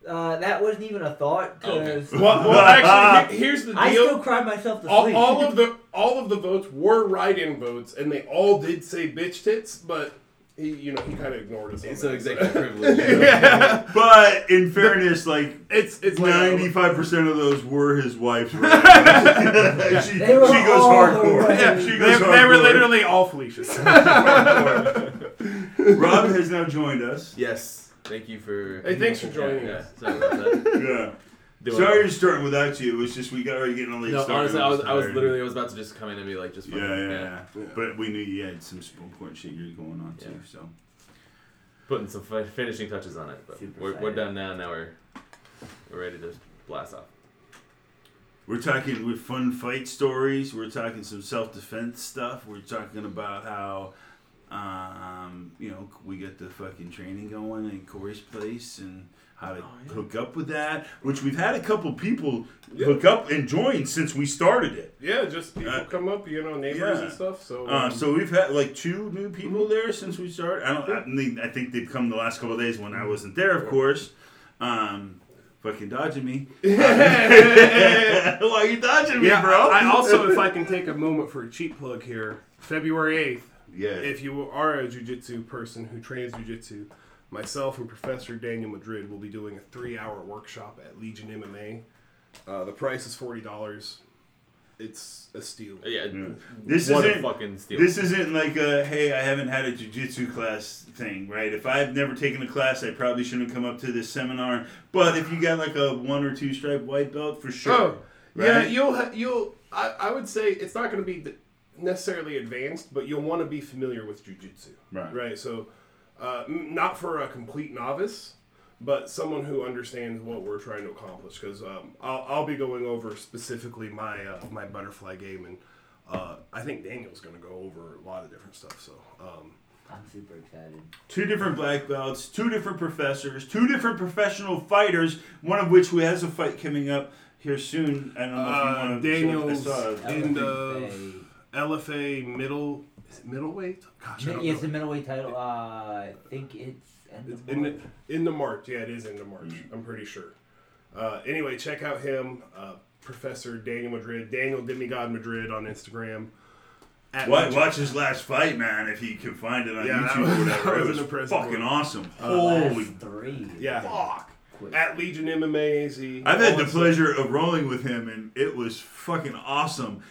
Uh, that wasn't even a thought. Okay. Well, well, actually, here's the deal. I still cried myself to all, sleep. All of the all of the votes were write-in votes, and they all did say bitch tits, but he, you know, he kind of ignored us. It's an executive privilege. Yeah. But in fairness, like it's it's ninety-five percent of those were his wife's. She, yeah, she, she goes hardcore. Yeah, she goes they, hardcore. They were literally all Felicia's. Rob has now joined us. Yes, thank you for. Hey, thanks for joining us. Sorry about that. Yeah. Sorry to start without you. It was just we got already getting a late no, start. No, honestly, I was I was literally I was about to just come in and be like just. Fucking, yeah, yeah, yeah, yeah. But we knew you had some important shit you were going on yeah. too, so. Putting some fi- finishing touches on it, but we're, we're done now. Now we're we're ready to blast off. We're talking with fun fight stories. We're talking some self-defense stuff. We're talking about how, um, you know, we get the fucking training going in Corey's place and how to oh, yeah. hook up with that, which we've had a couple people yeah. hook up and join since we started it. Yeah, just people uh, come up, you know, neighbors yeah. and stuff. So uh, um, so we've had like two new people mm-hmm. there since we started. I don't. I, mean, I think they've come the last couple of days when I wasn't there, of course. Um, fucking dodging me. Why are you dodging yeah, me, bro? I also, if I can take a moment for a cheap plug here, February eighth. Yeah. If you are a jiu-jitsu person who trains jiu-jitsu, myself and Professor Daniel Madrid will be doing a three-hour workshop at Legion M M A. Uh, the price is forty dollars. It's a steal. Yeah, mm. This what isn't a fucking steal. This isn't like a hey, I haven't had a jiu-jitsu class thing, right? If I've never taken a class, I probably shouldn't have come up to this seminar. But if you got like a one or two stripe white belt, for sure. Oh, right? Yeah, you'll ha- you'll. I, I would say it's not going to be necessarily advanced, but you'll want to be familiar with jiu-jitsu, right? Right. So, uh, not for a complete novice, but someone who understands what we're trying to accomplish, because um, I'll, I'll be going over specifically my uh, my butterfly game, and uh, I think Daniel's going to go over a lot of different stuff. So um, I'm super excited. Two different black belts, two different professors, two different professional fighters, one of which who has a fight coming up here soon. I don't know uh, if you want to. Daniel's in the L F A middle is it middleweight. Gosh, Mid- I don't it's know. The middleweight title. Uh, I think it's. In the, in the March. Yeah, it is in the March. I'm pretty sure. Uh, anyway, check out him, uh, Professor Daniel Madrid, Daniel Demigod Madrid on Instagram. Watch, watch his last fight, man, if he can find it on yeah, YouTube was, or whatever. It was, it was fucking awesome. Uh, Holy three. Yeah. Fuck. Quick. At Legion M M A. I've had the pleasure of rolling with him, and it was fucking awesome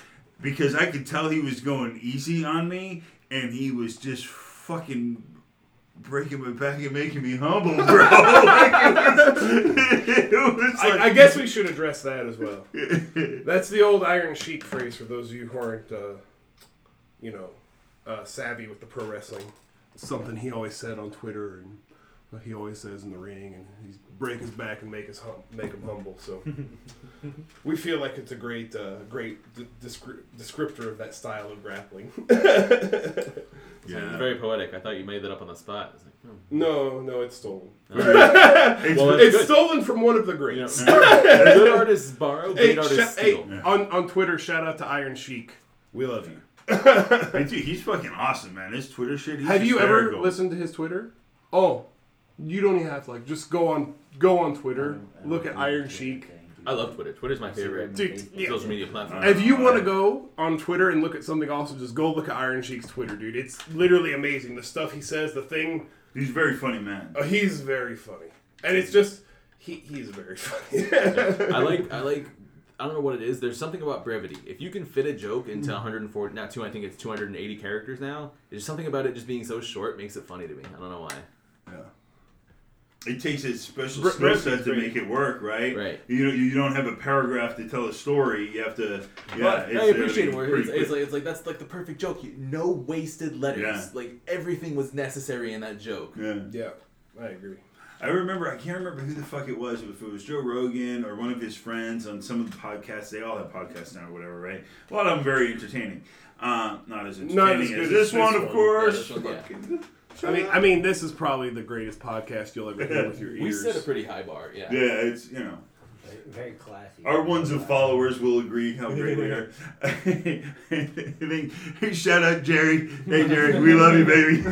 because I could tell he was going easy on me, and he was just fucking breaking my back and making me humble, bro. Like it was, it was like, I, I guess we should address that as well. That's the old Iron Sheik phrase for those of you who aren't, uh, you know, uh, savvy with the pro wrestling. It's something he always said on Twitter, and what he always says in the ring, and he's break his back and make us hum- make him humble. So we feel like it's a great, uh, great d- descri- descriptor of that style of grappling. Yeah. It's very poetic. I thought you made that up on the spot. It's like, oh. No, no, it's stolen. Right. it's well, it's stolen from one of the greats. You know, good artists borrow, great hey, artists sh- steal. Hey, yeah. on, on Twitter, shout out to Iron Sheik. We love you. Hey, dude, he's fucking awesome, man. His Twitter shit, he's Have you hysterical. Ever listened to his Twitter? Oh, you don't even have to. Like, just go on go on Twitter, I don't, I look at Iron Sheik. I love Twitter. Twitter's my favorite dude, yeah. social media platform. If you want to go on Twitter and look at something awesome, just go look at Iron Sheik's Twitter, dude. It's literally amazing. The stuff he says, the thing. He's a very funny man. Oh, he's very funny. And it's just, he he's very funny. I like, I like, I don't know what it is. There's something about brevity. If you can fit a joke into one hundred forty, not two, I think it's two hundred eighty characters now, there's something about it just being so short makes it funny to me. I don't know why. Yeah. It takes a special skill set to make it work, right? Right. You know, you don't have a paragraph to tell a story. You have to. Yeah, well, it's, I appreciate it. Where it's, it's like it's like that's like the perfect joke. No wasted letters. Yeah. Like everything was necessary in that joke. Yeah. Yeah, I agree. I remember. I can't remember who the fuck it was. If it was Joe Rogan or one of his friends on some of the podcasts, they all have podcasts now or whatever, right? A lot of them very entertaining. Uh, not as entertaining not as, as, as this, this one, one, of course. Yeah, this one, yeah. I mean, I mean, this is probably the greatest podcast you'll ever hear with your ears. We set a pretty high bar, yeah. Yeah, it's, you know. Very, very classy. Our ones of followers will agree how great we are. I think, shout out Jerry. Hey, Jerry, we love you, baby. He's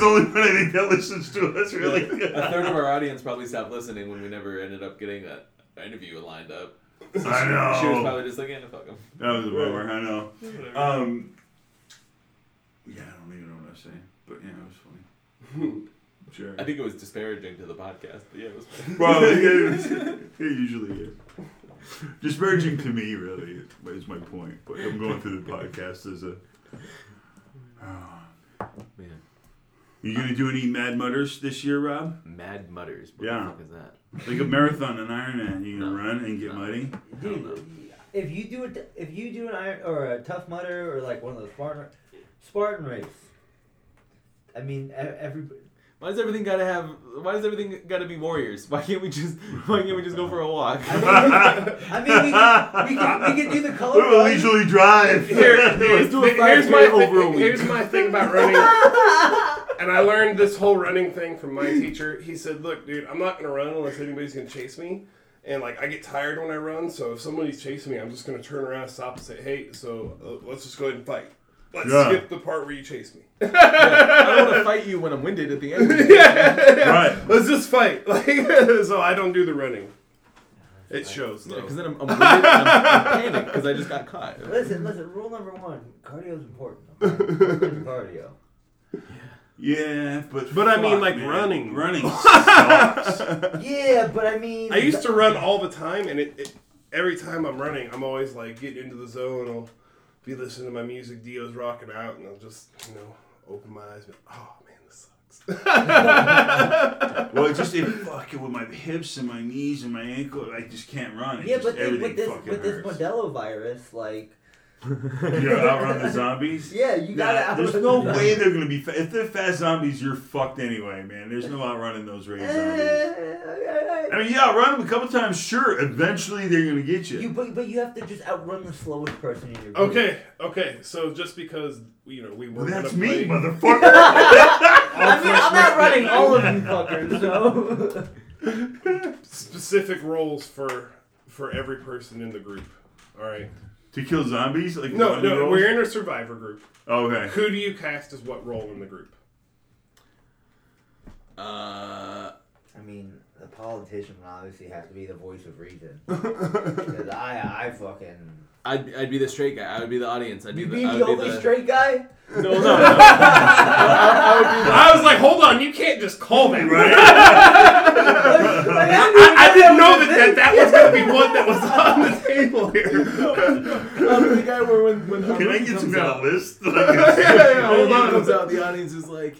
the only one I think that listens to us, really. A third of our audience probably stopped listening when we never ended up getting that interview lined up. So I she, know. She was probably just like, yeah, fuck him. That was a bummer, I know. Um, yeah, I don't even know what I was saying. But yeah, it was funny. Sure. I think it was disparaging to the podcast, but yeah, it was funny. Probably. Yeah, it, was, it usually is. Disparaging to me, really, is my point. But I'm going through the podcast as a... Oh. Man. You going to do any Mad Mutters this year, Rob? Mad Mutters? What yeah. the fuck is that? Like a marathon, an Ironman. You going to no, run and get no. muddy? Dude, if you do a, if you do an iron or a Tough Mudder or like one of those Spartan, Spartan race... I mean, every. Why does everything gotta have? Why does everything gotta be warriors? Why can't we just? Why can't we just go for a walk? I mean, we can, we can, we can do the color. We'll leisurely drive. Here, here's, do a here's my over th- here's my thing about running. And I learned this whole running thing from my teacher. He said, "Look, dude, I'm not gonna run unless anybody's gonna chase me. And like, I get tired when I run. So if somebody's chasing me, I'm just gonna turn around, stop, and say, hey, so uh, let's just go ahead and fight." Let's yeah. skip the part where you chase me. Yeah. I don't want to fight you when I'm winded at the end. Yeah, yeah. Right. Let's just fight. Like, so I don't do the running. It shows, though. Because yeah, then I'm, I'm worried, I'm, I'm panicked because I just got caught. Listen, listen, rule number one, cardio's important. Cardio. Yeah. Yeah, but but fuck, I mean, like, man. running, running sucks. Yeah, but I mean, I used to run all the time, and it, it every time I'm running, I'm always like getting into the zone. I'll be listening to my music, Dio's rocking out, and I'll just, you know, open my eyes, and be like, oh man, this sucks. Well, it just it fucking with my hips and my knees and my ankle, I just can't run. It yeah, just, but they, with this with hurts. This Modelo virus, like. You're outrun the zombies? Yeah, you gotta yeah, outrun There's no the way they're gonna be fast. If they're fast zombies, you're fucked anyway, man. There's no outrunning those rage zombies. I mean, you outrun them a couple times, sure. Eventually, they're gonna get you. you but, but you have to just outrun the slowest person in your group. Okay, okay. So just because, you know, we were. Well, that's me, motherfucker. I mean, I'm not running all of you fuckers, so. Specific roles for for every person in the group. All right. To kill zombies? Like no, no, roles? We're in a survivor group. Okay. Who do you cast as what role in the group? Uh, I mean, the politician would obviously have to be the voice of reason. Because I, I fucking... I'd, I'd be the straight guy. I would be the audience. I'd be You'd the, be the only be the... straight guy? No, no, no. no. I, I, would be the... I was like, hold on, you can't just call me, right? I, I didn't know that that, that was going to be one that was on the table here. I'm the guy where when, when Can I get you out a list? yeah, yeah, hold on. Comes out, the audience is like,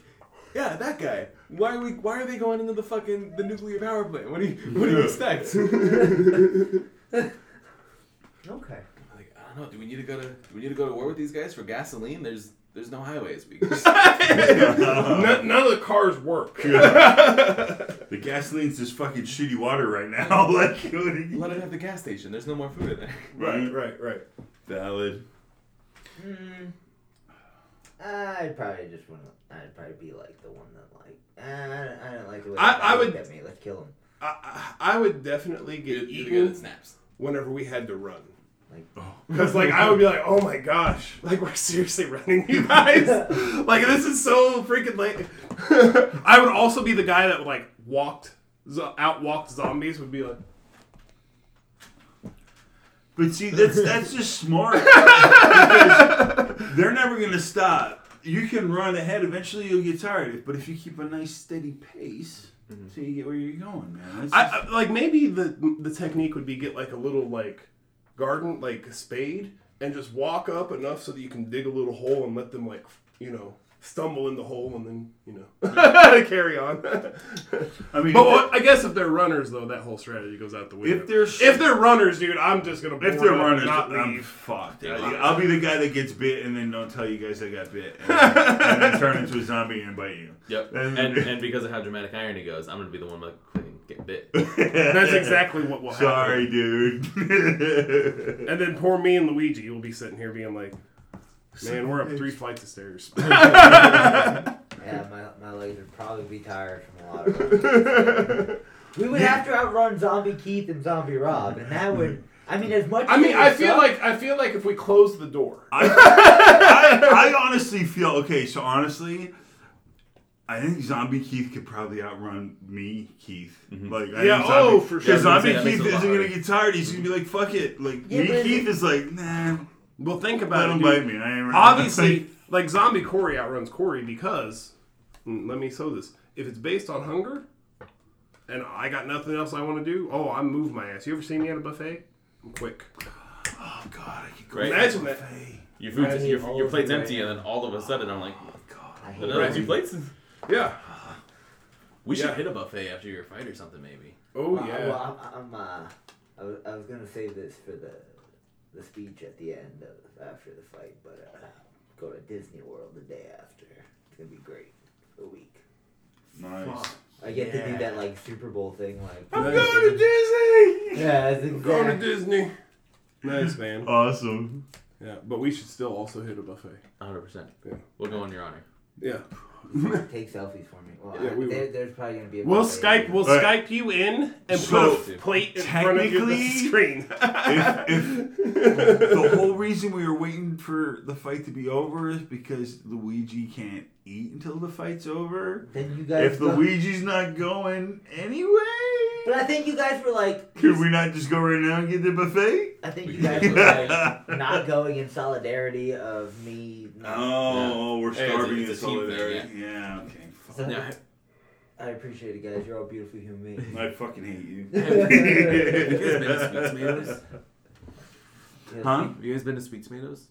yeah, that guy. Why are we? Why are they going into the fucking the nuclear power plant? What do you What do you expect? Okay. I don't know. Do we need to go to? Do we need to go to war with these guys for gasoline? There's there's no highways. We just, none, none of the cars work. The gasoline's just fucking shitty water right now. Like, let it have the gas station. There's no more food in there. Right, right, right. Valid. Mm, I'd probably just want to. I'd probably be like the one that like. Uh, I don't like the way I, I would at me. Let's kill him. I I would definitely get eaten whenever we had to run. Because, like, oh. like, I would be like, oh my gosh. Like, we're seriously running, you guys? Like, this is so freaking late. I would also be the guy that, like, walked, zo- out-walked zombies would be like... But see, that's, that's just smart. They're never going to stop. You can run ahead. Eventually, you'll get tired. But if you keep a nice, steady pace, mm-hmm. so you get where you're going, man. Just... I, I, like, maybe the the technique would be get, like, a little, like... garden, like a spade, and just walk up enough so that you can dig a little hole and let them, like, you know, stumble in the hole and then, you know, carry on. I mean, but well, I guess if they're runners, though, that whole strategy goes out the window. If they're sh- if they're runners, dude, I'm just gonna. If they're runners, not leave. I'm fucked. Yeah, yeah. I'll be the guy that gets bit and then don't tell you guys I got bit, and then, and then turn into a zombie and bite you. Yep. And and, and because of how dramatic irony goes, I'm gonna be the one like. Get bit. That's exactly what will happen. Sorry, dude. And then poor me and Luigi will be sitting here being like, man, we're up three flights of stairs. Yeah, my, my legs would probably be tired from a lot of running. We would have to outrun Zombie Keith and Zombie Rob, and that would... I mean, as much. I mean, I feel like I feel like if we close the door. I, I, I honestly feel... Okay, so honestly... I think Zombie Keith could probably outrun me, Keith. Mm-hmm. Like, I yeah, zombie, oh, for sure. Because Zombie yeah, Keith isn't going to get tired. He's going to be like, fuck it. Like, yeah, me, Keith is like, nah. Well, think about it. Don't bite me. I ain't Obviously, like, Zombie Corey outruns Corey because, let me sow this, if it's based on hunger and I got nothing else I want to do, oh, I move my ass. You ever seen me at a buffet? I'm quick. Oh, God. I can go Imagine that. Your, food's, Imagine your, your plate's empty, right? And then all of a sudden, I'm like, oh, God. I hate another two plates? Yeah. We should yeah. hit a buffet after your fight or something, maybe. Oh, well, yeah. Well, I'm, I'm, uh, I, was, I was going to save this for the the speech at the end of, after the fight, but uh, go to Disney World the day after. It's going to be great. A week. Nice. Fuck. I get yeah. to do that, like, Super Bowl thing. Like, I'm going to Disney! Yeah, it's exactly. I'm going to Disney. Nice, man. Awesome. Yeah, but we should still also hit a buffet. one hundred percent. Yeah. We'll go in your honor. Yeah. Take selfies for me. Well, yeah, we there, there's probably gonna be. A we'll Skype. We'll right. Skype you in and so put a plate in front of the screen. if, if the whole reason we were waiting for the fight to be over is because Luigi can't eat until the fight's over. Then you guys. If Luigi's not going anyway. But I think you guys were like... Could we not just go right now and get the buffet? I think you guys were like not going in solidarity of me. Not, oh, yeah. we're starving hey, it's, it's in solidarity. Thing, yeah. yeah, okay. So, no. I appreciate it, guys. You're all beautiful human beings. I fucking hate you. Have you guys been to Sweet Tomatoes? Huh? Have you guys been to Sweet Tomatoes?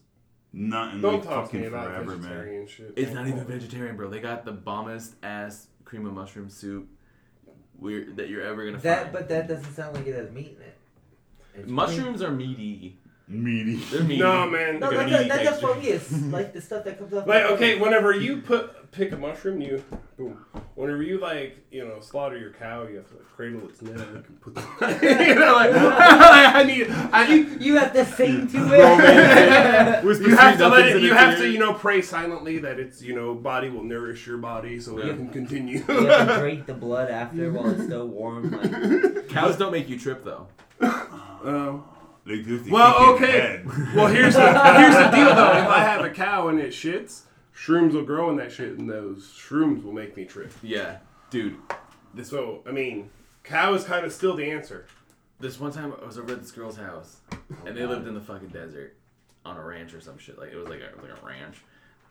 Not in Don't the fucking forever, man. Shit. It's not even vegetarian, bro. They got the bombest ass cream of mushroom soup weird that you're ever gonna that, find. But that doesn't sound like it has meat in it. It's mushrooms funny. Are meaty. Meaty. They're meaty. No, man. No, that's, a, that's a fungus. Like the stuff that comes off. Like, okay, whenever you put pick a mushroom, you boom. Whenever you like, you know, slaughter your cow, you have to like, cradle its neck and put. The, you know, like, I need. I you, you have to sing to it. You have to let it. You have to, you know, pray silently that its, you know, body will nourish your body so yeah. it can continue. You have to drink the blood after while it's still warm. Like. Cows don't make you trip though. Oh. Uh, Well, okay. Well, here's the here's the deal though. If I have a cow and it shits, shrooms will grow in that shit, and those shrooms will make me trip. Yeah, dude. This so I mean, cow is kind of still the answer. This one time I was over at this girl's house, and they lived in the fucking desert, on a ranch or some shit. Like it was like a, it was like a ranch,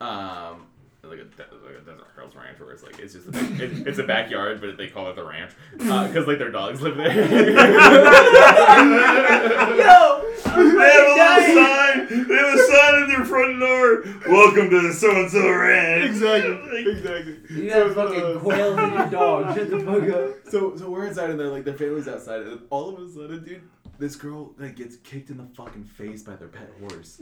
um, like a, like a desert girl's ranch where it's like it's just a, it, it's a backyard, but they call it the ranch because uh, like their dogs live there. Yo. They have a little sign. They have a sign in their front door. Welcome to the so-and-so ranch. Exactly. Exactly. You have so, fucking uh, quails and your dog. Shut the fuck up. So, so we're inside and they're like, their family's outside. And all of a sudden, dude, this girl like gets kicked in the fucking face by their pet horse.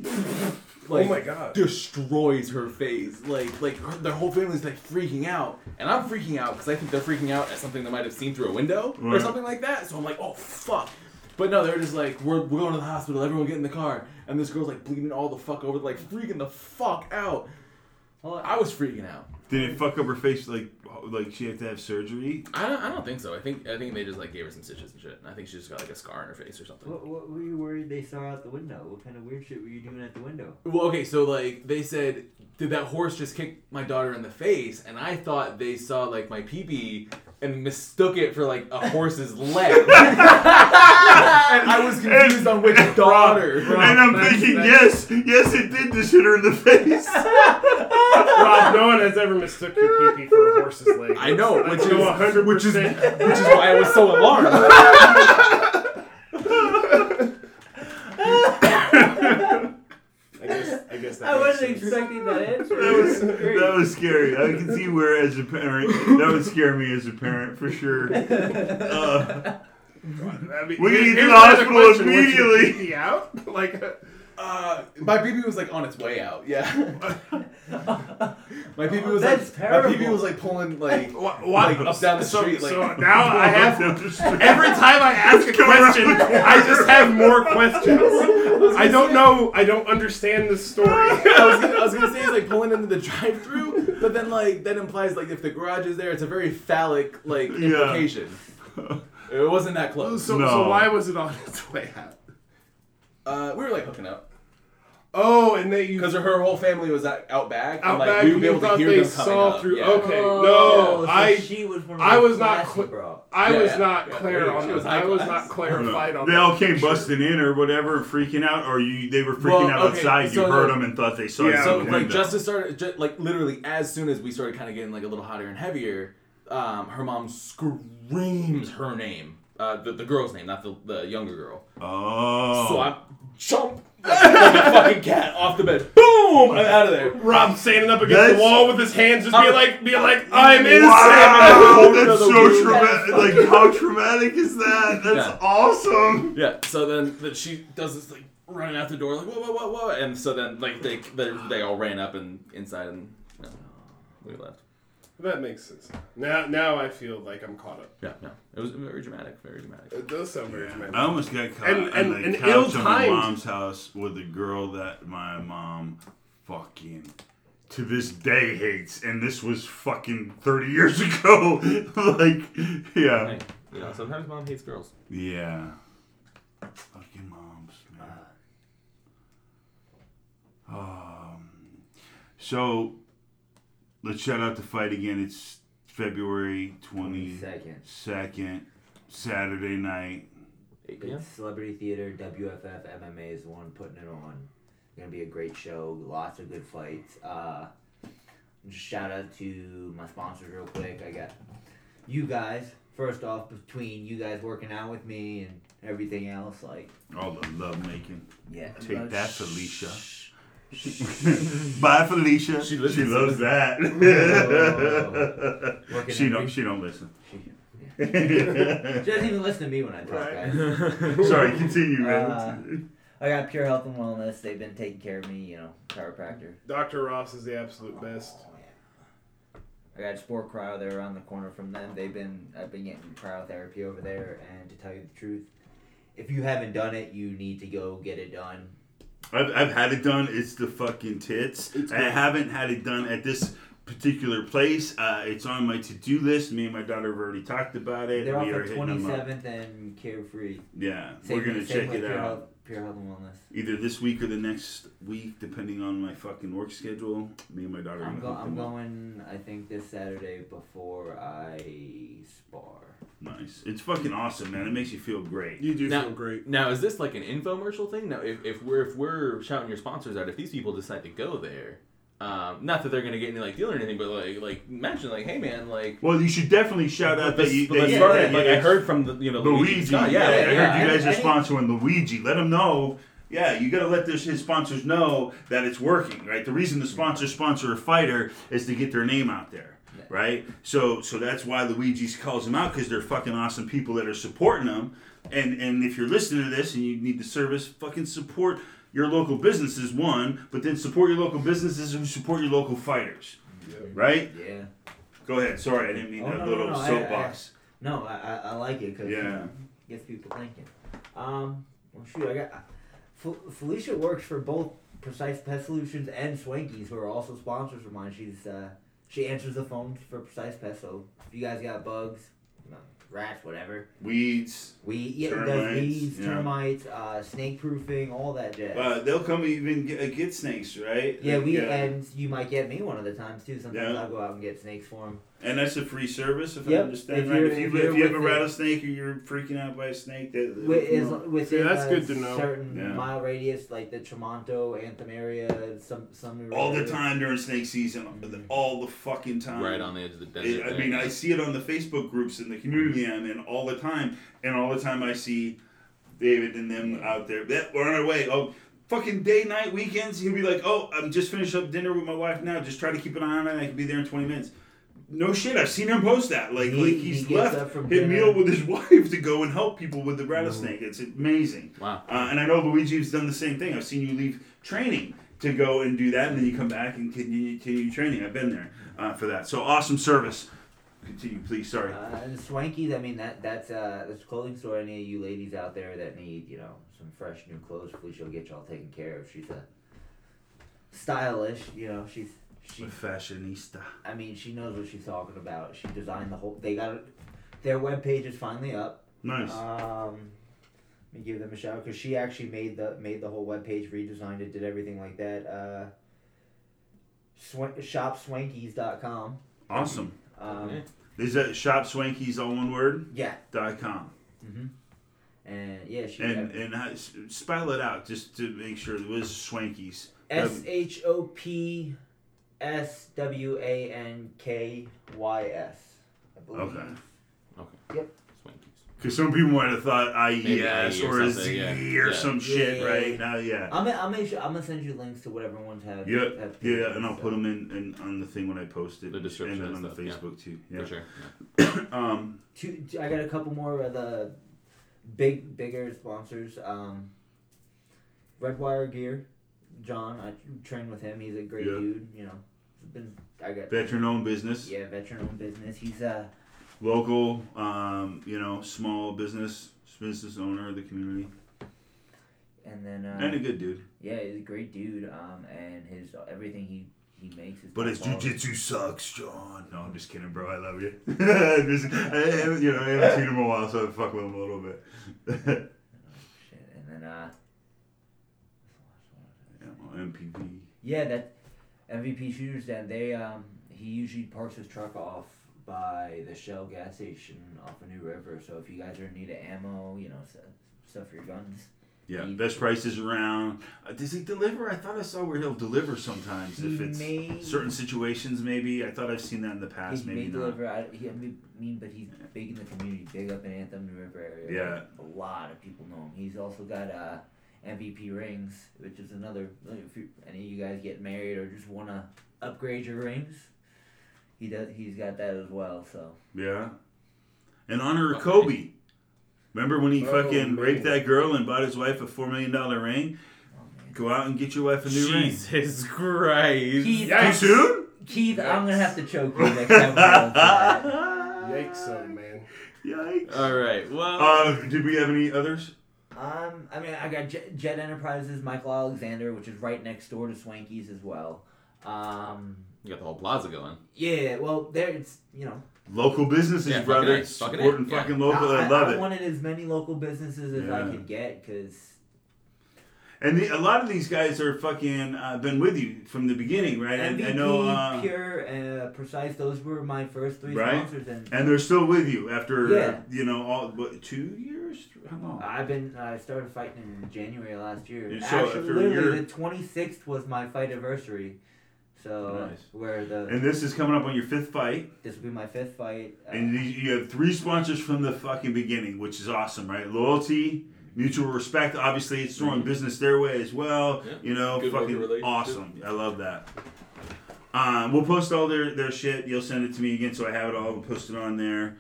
Like, oh my god. Destroys her face. Like, like her, their whole family's like freaking out. And I'm freaking out because I think they're freaking out at something they might have seen through a window right. or something like that. So I'm like, oh fuck. But no, they're just like, we're, we're going to the hospital, everyone get in the car. And this girl's like bleeding all the fuck over, like freaking the fuck out. I was freaking out. Did it fuck up her face like like she had to have surgery? I don't, I don't think so. I think I think they just like gave her some stitches and shit. And I think she just got like a scar on her face or something. What, what were you worried they saw out the window? What kind of weird shit were you doing at the window? Well, okay, so like they said, did that horse just kick my daughter in the face? And I thought they saw like my pee-pee and mistook it for like a horse's leg. And I was confused and, on which and daughter. Rob, Rob, and I'm that's, thinking, that's, yes, yes, it did just hit her in the face. Rob, no one has ever mistook your pee-pee for a horse's leg. I know, which I know is, one hundred percent. Which is which is why I was so alarmed. I guess I guess that I wasn't sense. Expecting that answer. That was that was scary. I can see where as a parent that would scare me as a parent for sure. Uh, I mean, we're gonna get to the hospital immediately. Out like. Uh, Uh, my baby was like on its way out. Yeah, my baby was That's like terrible. my baby was like pulling like, what, what? like up down the so, street. So like, now I have every time I ask a question, I just have more questions. I, I don't say, know. I don't understand this story. I was gonna, I was gonna say it's like pulling into the drive-through, but then like that implies like if the garage is there, it's a very phallic like implication. Yeah. It wasn't that close. So, no. so why was it on its way out? Uh, we were like hooking up. Oh, and they because her whole family was at, out back. Out and, like, back, we would be able to hear them coming up. Through, yeah. Okay, no, yeah, so I she was one of I was not cl- bro. I yeah, was yeah. not yeah, clear on this. I was not clarified on. They all came picture. busting in or whatever, freaking out, or you they were freaking well, out okay, outside. So you heard them and thought they saw. Yeah, so like window. Justice started just, like literally as soon as we started kind of getting like a little hotter and heavier, um, her mom screams her name. Uh, the, the girl's name, not the, the younger girl. Oh. So I jump like, like a fucking cat off the bed. Boom! I'm out of there. Rob standing up against that's, the wall with his hands just being like, be like, I'm innocent. Wow, that's so traumatic. Like, how traumatic is that? That's yeah. awesome. Yeah, so then, then she does this, like, running out the door, like, whoa, whoa, whoa, whoa. And so then, like, they they, they all ran up and inside and uh, we left. That makes sense. Now now I feel like I'm caught up. Yeah, no. It was very dramatic, very dramatic. It does sound very yeah. dramatic. I almost got caught and, and, on the and couch on my mom's house with a girl that my mom fucking, to this day, hates. And this was fucking thirty years ago. Like, yeah. Hey, you know, sometimes mom hates girls. Yeah. Fucking moms, man. Um, so... Let's shout out the fight again. It's February twenty-second. Saturday night. Yeah. Celebrity Theater, W F F M M A is the one putting it on. It's going to be a great show. Lots of good fights. Uh, just shout out to my sponsors real quick. I got you guys. First off, between you guys working out with me and everything else, like... all the love making. Yeah. Take that, sh- Felicia. Sh- Bye, Felicia. She, she loves that. Oh. She don't. She don't listen. She, yeah. She doesn't even listen to me when I talk. Right. Guys. Sorry, continue, man. Uh, I got Pure Health and Wellness. They've been taking care of me. You know, chiropractor. Doctor Ross is the absolute best. Oh, yeah. I got Sport Cryo. They're around the corner from them. They've been. I've been getting cryotherapy over there. And to tell you the truth, if you haven't done it, you need to go get it done. I've, I've had it done. It's the fucking tits. I haven't had it done at this particular place. Uh, it's on my to-do list. Me and my daughter have already talked about it. They're off the twenty-seventh and Carefree. Yeah, same, we're going to check it pure out. Health, Pure Health and Wellness. Either this week or the next week, depending on my fucking work schedule. Me and my daughter are going to go, I'm going, up. I think, this Saturday before I spar. Nice. It's fucking awesome, man. It makes you feel great. You do now, feel great. Now, is this like an infomercial thing? Now, if, if we're if we're shouting your sponsors out, if these people decide to go there, um, not that they're gonna get any like deal or anything, but like like mention like, hey man, like. Well, you should definitely shout out this, that you. That, yeah, yeah, yeah, like yeah. I heard from the you know Luigi. Luigi yeah, yeah, yeah, I heard yeah, you guys I, are sponsoring I, Luigi. Let them know. Yeah, you got to let this, his sponsors know that it's working, right? The reason the sponsors sponsor a fighter is to get their name out there. Right, so so that's why Luigi's calls them out, because they're fucking awesome people that are supporting them. And and if you're listening to this and you need the service, fucking support your local businesses, one, but then support your local businesses and support your local fighters. Yeah. Right? Yeah. Go ahead. Sorry, I didn't mean oh, that no, little no, no. soapbox. I, I, no, I I like it because yeah. you know, it gets people thinking. Um, well, shoot, I got F- Felicia works for both Precise Pest Solutions and Swankies, who are also sponsors of mine. She's uh. She answers the phone for Precise Pest, so if you guys got bugs, rats, whatever. Weeds. Weed, yeah, termites, weeds, yeah. termites, uh, snake proofing, all that jazz. Uh, they'll come even get, uh, get snakes, right? Yeah, like, we uh, and you might get me one of the times, too. Sometimes yeah. I'll go out and get snakes for them. And that's a free service, if yep. I understand if right. If you if, if you have a rattlesnake or you're freaking out by a snake, that with, within yeah, that's a good to know. certain yeah. mile radius, like the Tremonto, Anthem area, some some all area. The time during snake season, mm-hmm. all the fucking time, right on the edge of the desert. It, I mean, I see it on the Facebook groups in the community mm-hmm. I'm in all the time, and all the time I see David and them out there. That we're on our way. Oh. Fucking day, night, weekends. He'll be like, "Oh, I'm just finished up dinner with my wife now. Just try to keep an eye on it. I can be there in twenty minutes." No shit, I've seen him post that. Like, he, like he's he left his dinner. meal with his wife to go and help people with the rattlesnake. It's amazing. Wow. Uh, and I know Luigi's done the same thing. I've seen you leave training to go and do that, and then you come back and continue, continue training. I've been there uh, for that. So awesome service. Continue, please. Sorry. Uh, and Swankies, I mean, that that's, uh, that's a clothing store. Any of you ladies out there that need, you know, some fresh new clothes, Felicia will get y'all taken care of. She's a stylish, you know, she's... She, a fashionista. I mean, she knows what she's talking about. She designed the whole... They got... Their webpage is finally up. Nice. Um, let me give them a shout out, because she actually made the made the whole webpage, redesigned it, did everything like that. Uh, sw- shop swankies dot com. Awesome. Um, okay. Is that shop swankies, all one word? Yeah. Dot com. Mm-hmm. And, yeah, she... And, and how, spell it out, just to make sure. It was Swankies. S H O P... S W A N K Y S. I believe. Okay. Okay. Yep. Because some people might have thought I E S or a Z yeah. or yeah. some yeah. shit, yeah, yeah, right? Yeah. Now, yeah. I'm gonna, I'm gonna, sure, I'm gonna send you links to whatever ones have. Yep. Have yeah, and I'll so. put them in, in on the thing when I post it. The description and then on stuff. the Facebook yeah. too. Yeah. For sure. Yeah. um. Two, I got a couple more of the big, bigger sponsors. Um. Redwire Gear. John, I trained with him. He's a great yep. dude. You know, been I got veteran-owned business. Yeah, veteran-owned business. He's a local, um, you know, small business business owner of the community. And then uh, and a good dude. Yeah, he's a great dude. Um, and his everything he. He makes his but his jiu-jitsu sucks, John. No, I'm just kidding, bro. I love you. just, I, you know, I haven't seen him in a while, so I fuck with him a little bit. oh, shit, and then uh. M P V. Yeah, that M V P shooters. Then they um he usually parks his truck off by the Shell gas station off of New River. So if you guys are in need of ammo, you know, stuff, stuff your guns. Yeah, eat. Best prices around. Uh, does he deliver? I thought I saw where he'll deliver sometimes. He if it's may, certain situations, maybe. I thought I've seen that in the past. He maybe may deliver. Not. I, he, I mean, but he's big in the community, big up in Anthem, New River area. Yeah, a lot of people know him. He's also got uh, M V P rings, which is another. If you, any of you guys get married or just want to upgrade your rings, he does. He's got that as well. So yeah, in honor of Kobe. Remember when he oh, fucking man. raped that girl and bought his wife a four million dollars ring? Oh, go out and get your wife a new Jesus ring. Jesus Christ. Keith, Yikes. Dude? Keith Yikes. I'm going to have to choke you next time. Yikes, son, man. Yikes. All right. Well, uh, did we have any others? Um, I mean, I got Jet, Jet Enterprises, Michael Alexander, which is right next door to Swankies as well. Um, you got the whole plaza going. Yeah, well, there it's, you know. Local businesses, yeah, brother. Supporting fucking, fucking, fucking yeah. local. I, I love I it. I wanted as many local businesses as yeah. I could get, because... And the, a lot of these guys are fucking... Uh, been with you from the beginning, right? M V P, I, I know, uh, Pure, uh, Precise, those were my first three right? sponsors. And, and they're still with you after, yeah. uh, you know, all what, two years? How long? I've been... I uh, started fighting in January last year. And Actually, so literally, the twenty-sixth was my fight anniversary. So nice. where the and this is coming up on your fifth fight. This will be my fifth fight. Uh, and you have three sponsors from the fucking beginning, which is awesome, right? Loyalty, mm-hmm. mutual respect. Obviously, it's throwing mm-hmm. business their way as well. Yeah. You know, Good fucking awesome. Yeah. I love that. Um, we'll post all their, their shit. You'll send it to me again, so I have it all. We'll post it on there.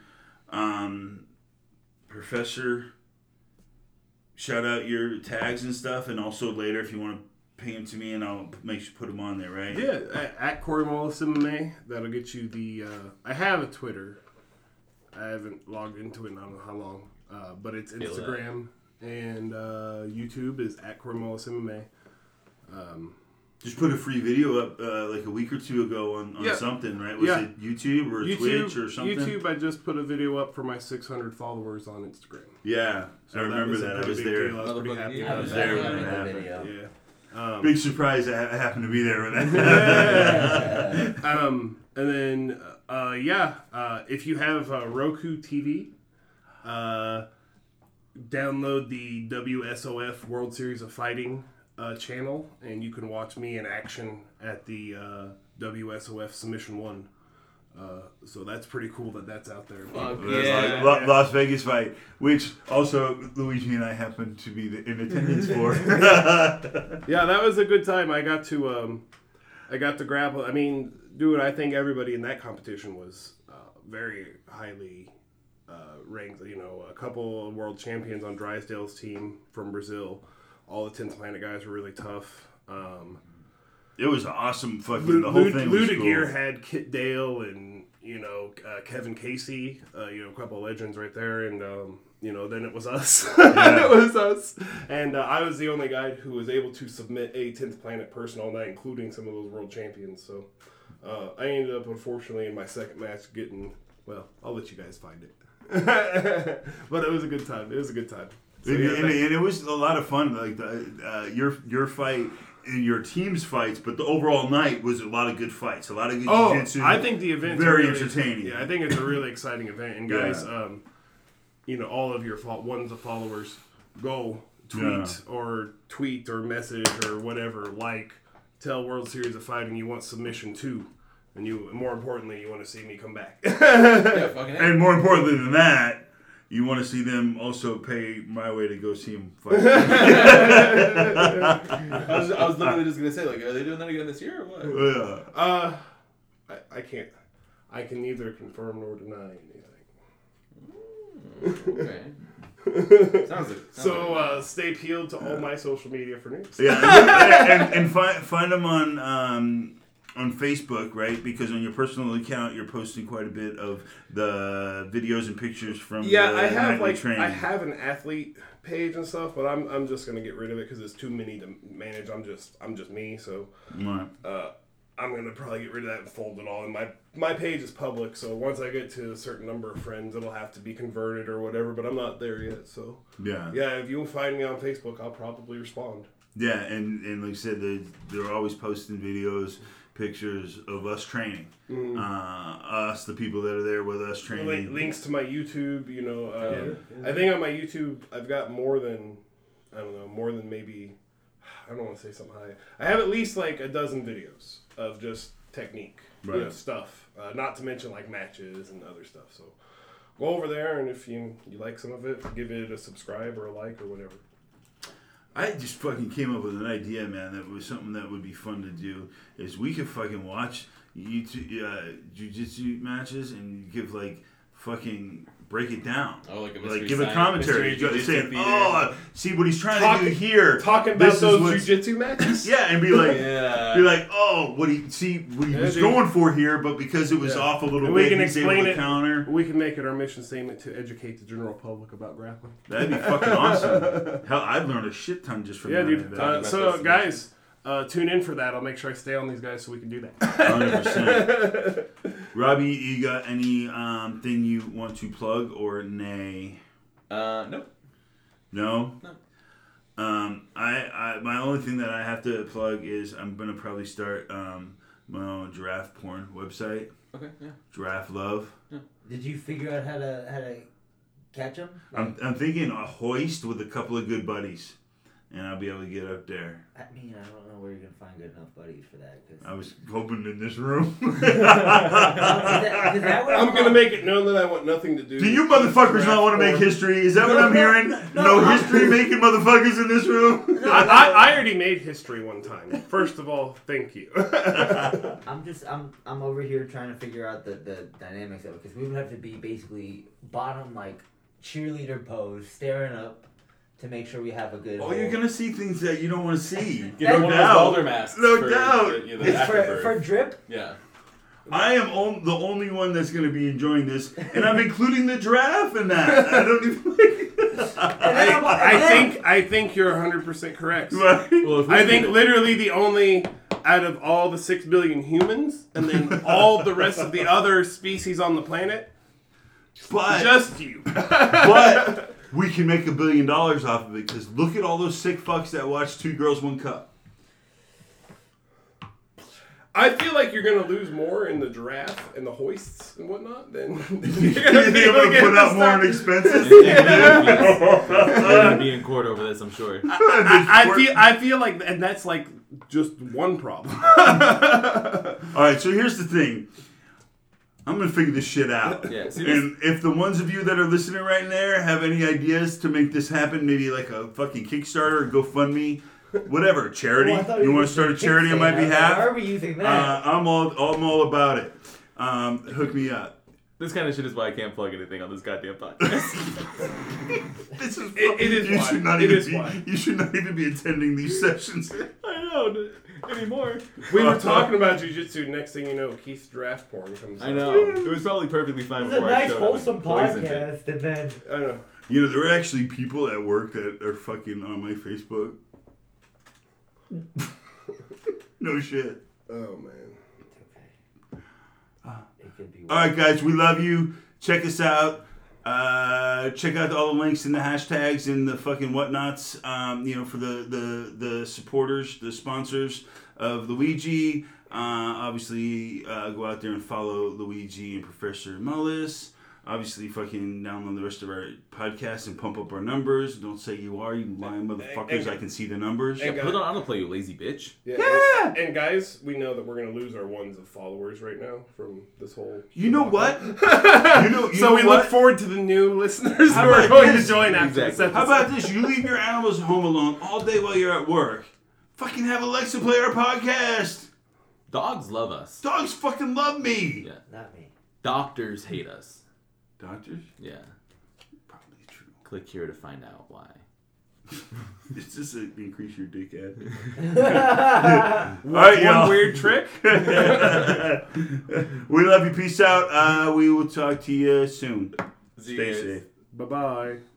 Um, Professor, shout out your tags and stuff, and also later if you want to. Ping them to me and I'll make sure put them on there, right? Yeah, at, at Corey Mullis M M A. That'll get you the. Uh, I have a Twitter. I haven't logged into it in I don't know how long, uh, but it's Instagram and uh, YouTube is at Corey Mullis M M A. Um, Just put a free video up uh, like a week or two ago on, on yeah. something, right? Was yeah. it YouTube or YouTube, Twitch or something? YouTube, I just put a video up for my six hundred followers on Instagram. Yeah, so I remember that. that. I was there. I was pretty happy. I was there when it happened. Yeah. Um, Big surprise! I, I happened to be there with that. um, and then, uh, yeah, uh, if you have uh, Roku T V, uh, download the W S O F World Series of Fighting uh, channel, and you can watch me in action at the uh, W S O F Submission one. Uh, so that's pretty cool that that's out there. Fuck yeah. La- Las Vegas fight, which also Luigi and I happen to be the, in attendance for. Yeah, that was a good time. I got to, um, I got to grapple. I mean, dude, I think everybody in that competition was uh, very highly uh, ranked. You know, a couple of world champions on Drysdale's team from Brazil. All the tenth Planet guys were really tough. Um, It was an awesome fucking, L- the whole L- thing was cool. Gear had Kit Dale and, you know, uh, Kevin Casey, uh, you know, a couple of legends right there. And, um, you know, then it was us. Yeah. It was us. And uh, I was the only guy who was able to submit a tenth Planet person all night, including some of those world champions. So uh, I ended up, unfortunately, in my second match getting, well, I'll let you guys find it. But it was a good time. It was a good time. So, and, yeah, and, and it was a lot of fun. Like, the, uh, your your fight... in your team's fights, but the overall night was a lot of good fights, a lot of good oh, jiu-jitsu. I think the event's very really, entertaining. Yeah, I think it's a really exciting event. And guys, yeah. um, you know, all of your fo- ones of followers, go tweet yeah. or tweet or message or whatever. Like, tell World Series of Fighting you want submission two, and you, more importantly, you want to see me come back. Yeah, fucking and more importantly than that. You want to see them also pay my way to go see them fight. I was, I was literally just going to say, like, are they doing that again this year or what? Yeah. Uh, I, I can't. I can neither confirm nor deny anything. Ooh, okay. sounds sounds so uh, stay peeled to all yeah. my social media for news. Yeah, and, and find find them on... Um, on Facebook, right? Because on your personal account, you're posting quite a bit of the videos and pictures from yeah, the I have like training. I have an athlete page and stuff, but I'm I'm just gonna get rid of it because it's too many to manage. I'm just I'm just me, so right. uh, I'm gonna probably get rid of that and fold it all. And my my page is public, so once I get to a certain number of friends, it'll have to be converted or whatever. But I'm not there yet, so yeah, yeah. If you find me on Facebook, I'll probably respond. Yeah, and and like I said, they they're always posting videos. pictures of us training, mm. uh, us, the people that are there with us training. Like links to my YouTube, you know. Um, yeah. Yeah. I think on my YouTube, I've got more than, I don't know, more than maybe, I don't want to say something high. I have at least like a dozen videos of just technique, right. you know, stuff, uh, not to mention like matches and other stuff. So go over there, and if you you like some of it, give it a subscribe or a like or whatever. I just fucking came up with an idea, man, that was something that would be fun to do, is we could fucking watch YouTube, uh, jiu-jitsu matches and give, like, fucking, break it down. Oh, like a mystery Like, give sign. a commentary. Mystery saying, oh, see what he's trying talk, to do here. Talking about this those jiu-jitsu matches? Yeah, and be like, yeah. be like, oh, what he, see what he yeah, was dude. going for here, but because it was yeah. off a little and bit, we can explain it. Counter. We can make it our mission statement to educate the general public about grappling. That'd be fucking awesome. Hell, I've learned a shit ton just from yeah, that. Yeah, dude. Uh, so, guys... Uh, tune in for that. I'll make sure I stay on these guys so we can do that. one hundred percent Robbie, you got any um, thing you want to plug or nay? Uh, no. No? No. Um, I, I, my only thing that I have to plug is I'm going to probably start um, my own giraffe porn website. Okay, yeah. Giraffe Love. Yeah. Did you figure out how to how to catch them? Like, I'm, I'm thinking a hoist with a couple of good buddies. And I'll be able to get up there. I mean, I don't know where you're going to find good enough buddies for that. Cause I was hoping in this room. is that, is that I'm going to make it known that I want nothing to do. Do you motherfuckers not want to make history? Is that no, what I'm no, hearing? No, no history-making motherfuckers in this room? No, I, I, I already made history one time. First of all, thank you. I'm just, I'm I'm over here trying to figure out the, the dynamics of it. Because we would have to be basically bottom, like, cheerleader pose, staring up. To make sure we have a good... Oh, home. You're going to see things that you don't want to see. You don't know. No for, doubt. You know, it's for, for drip? Yeah. I am on, the only one that's going to be enjoying this, and I'm including the giraffe in that. I don't even... I, I, think, I think you're one hundred percent correct. Right? Well, if we I think it. literally the only... Out of all the six billion humans, and then all the rest of the other species on the planet, but just you. But... We can make a billion dollars off of it because look at all those sick fucks that watch Two Girls, One Cup. I feel like you're going to lose more in the giraffe and the hoists and whatnot than you're going to be able to put out more in expenses. They're going to be in court over this, I'm sure. I, I, I, feel, I feel like, and that's like just one problem. All right, so here's the thing. I'm going to figure this shit out. Yeah, and if the ones of you that are listening right there have any ideas to make this happen, maybe like a fucking Kickstarter or GoFundMe, whatever, charity. Well, you want to start a charity on my behalf? Why are we using that? Uh, I'm, all, I'm all about it. Um, hook me up. This kind of shit is why I can't plug anything on this goddamn podcast. This is it, it is you why. Should not it even is be, why. You should not even be attending these sessions. I know. Anymore. We were talking about jiu-jitsu. Next thing you know, Keith's draft porn comes out. I know. It was probably perfectly fine before I showed it. It was a nice, wholesome podcast. And then... I know. You know, there are actually people at work that are fucking on my Facebook. No shit. Oh, man. It's okay. Uh, it could be all right, guys. We love you. Check us out. Uh, check out all the links and the hashtags and the fucking whatnots, um, you know, for the, the, the supporters, the sponsors of Luigi. Uh, obviously, uh, go out there and follow Luigi and Professor Mullis. Obviously, fucking download the rest of our podcast and pump up our numbers. Don't say you are, you lying motherfuckers. And, and, I can see the numbers. Yeah, put it on autoplay, you lazy bitch. Yeah. yeah. And, and guys, we know that we're gonna lose our ones of followers right now from this whole. You know what? you know. You so know we what? Look forward to the new listeners who are going this? to join after exactly. this. How about this? You leave your animals home alone all day while you're at work. Fucking have Alexa play our podcast. Dogs love us. Dogs fucking love me. Yeah. Not me. Doctors hate us. Doctors? Yeah. Probably true. Click here to find out why. It's just an increase your dick ad. All right, one y'all. Weird trick. We love you. Peace out. Uh, we will talk to you soon. See Stay you safe. Bye-bye.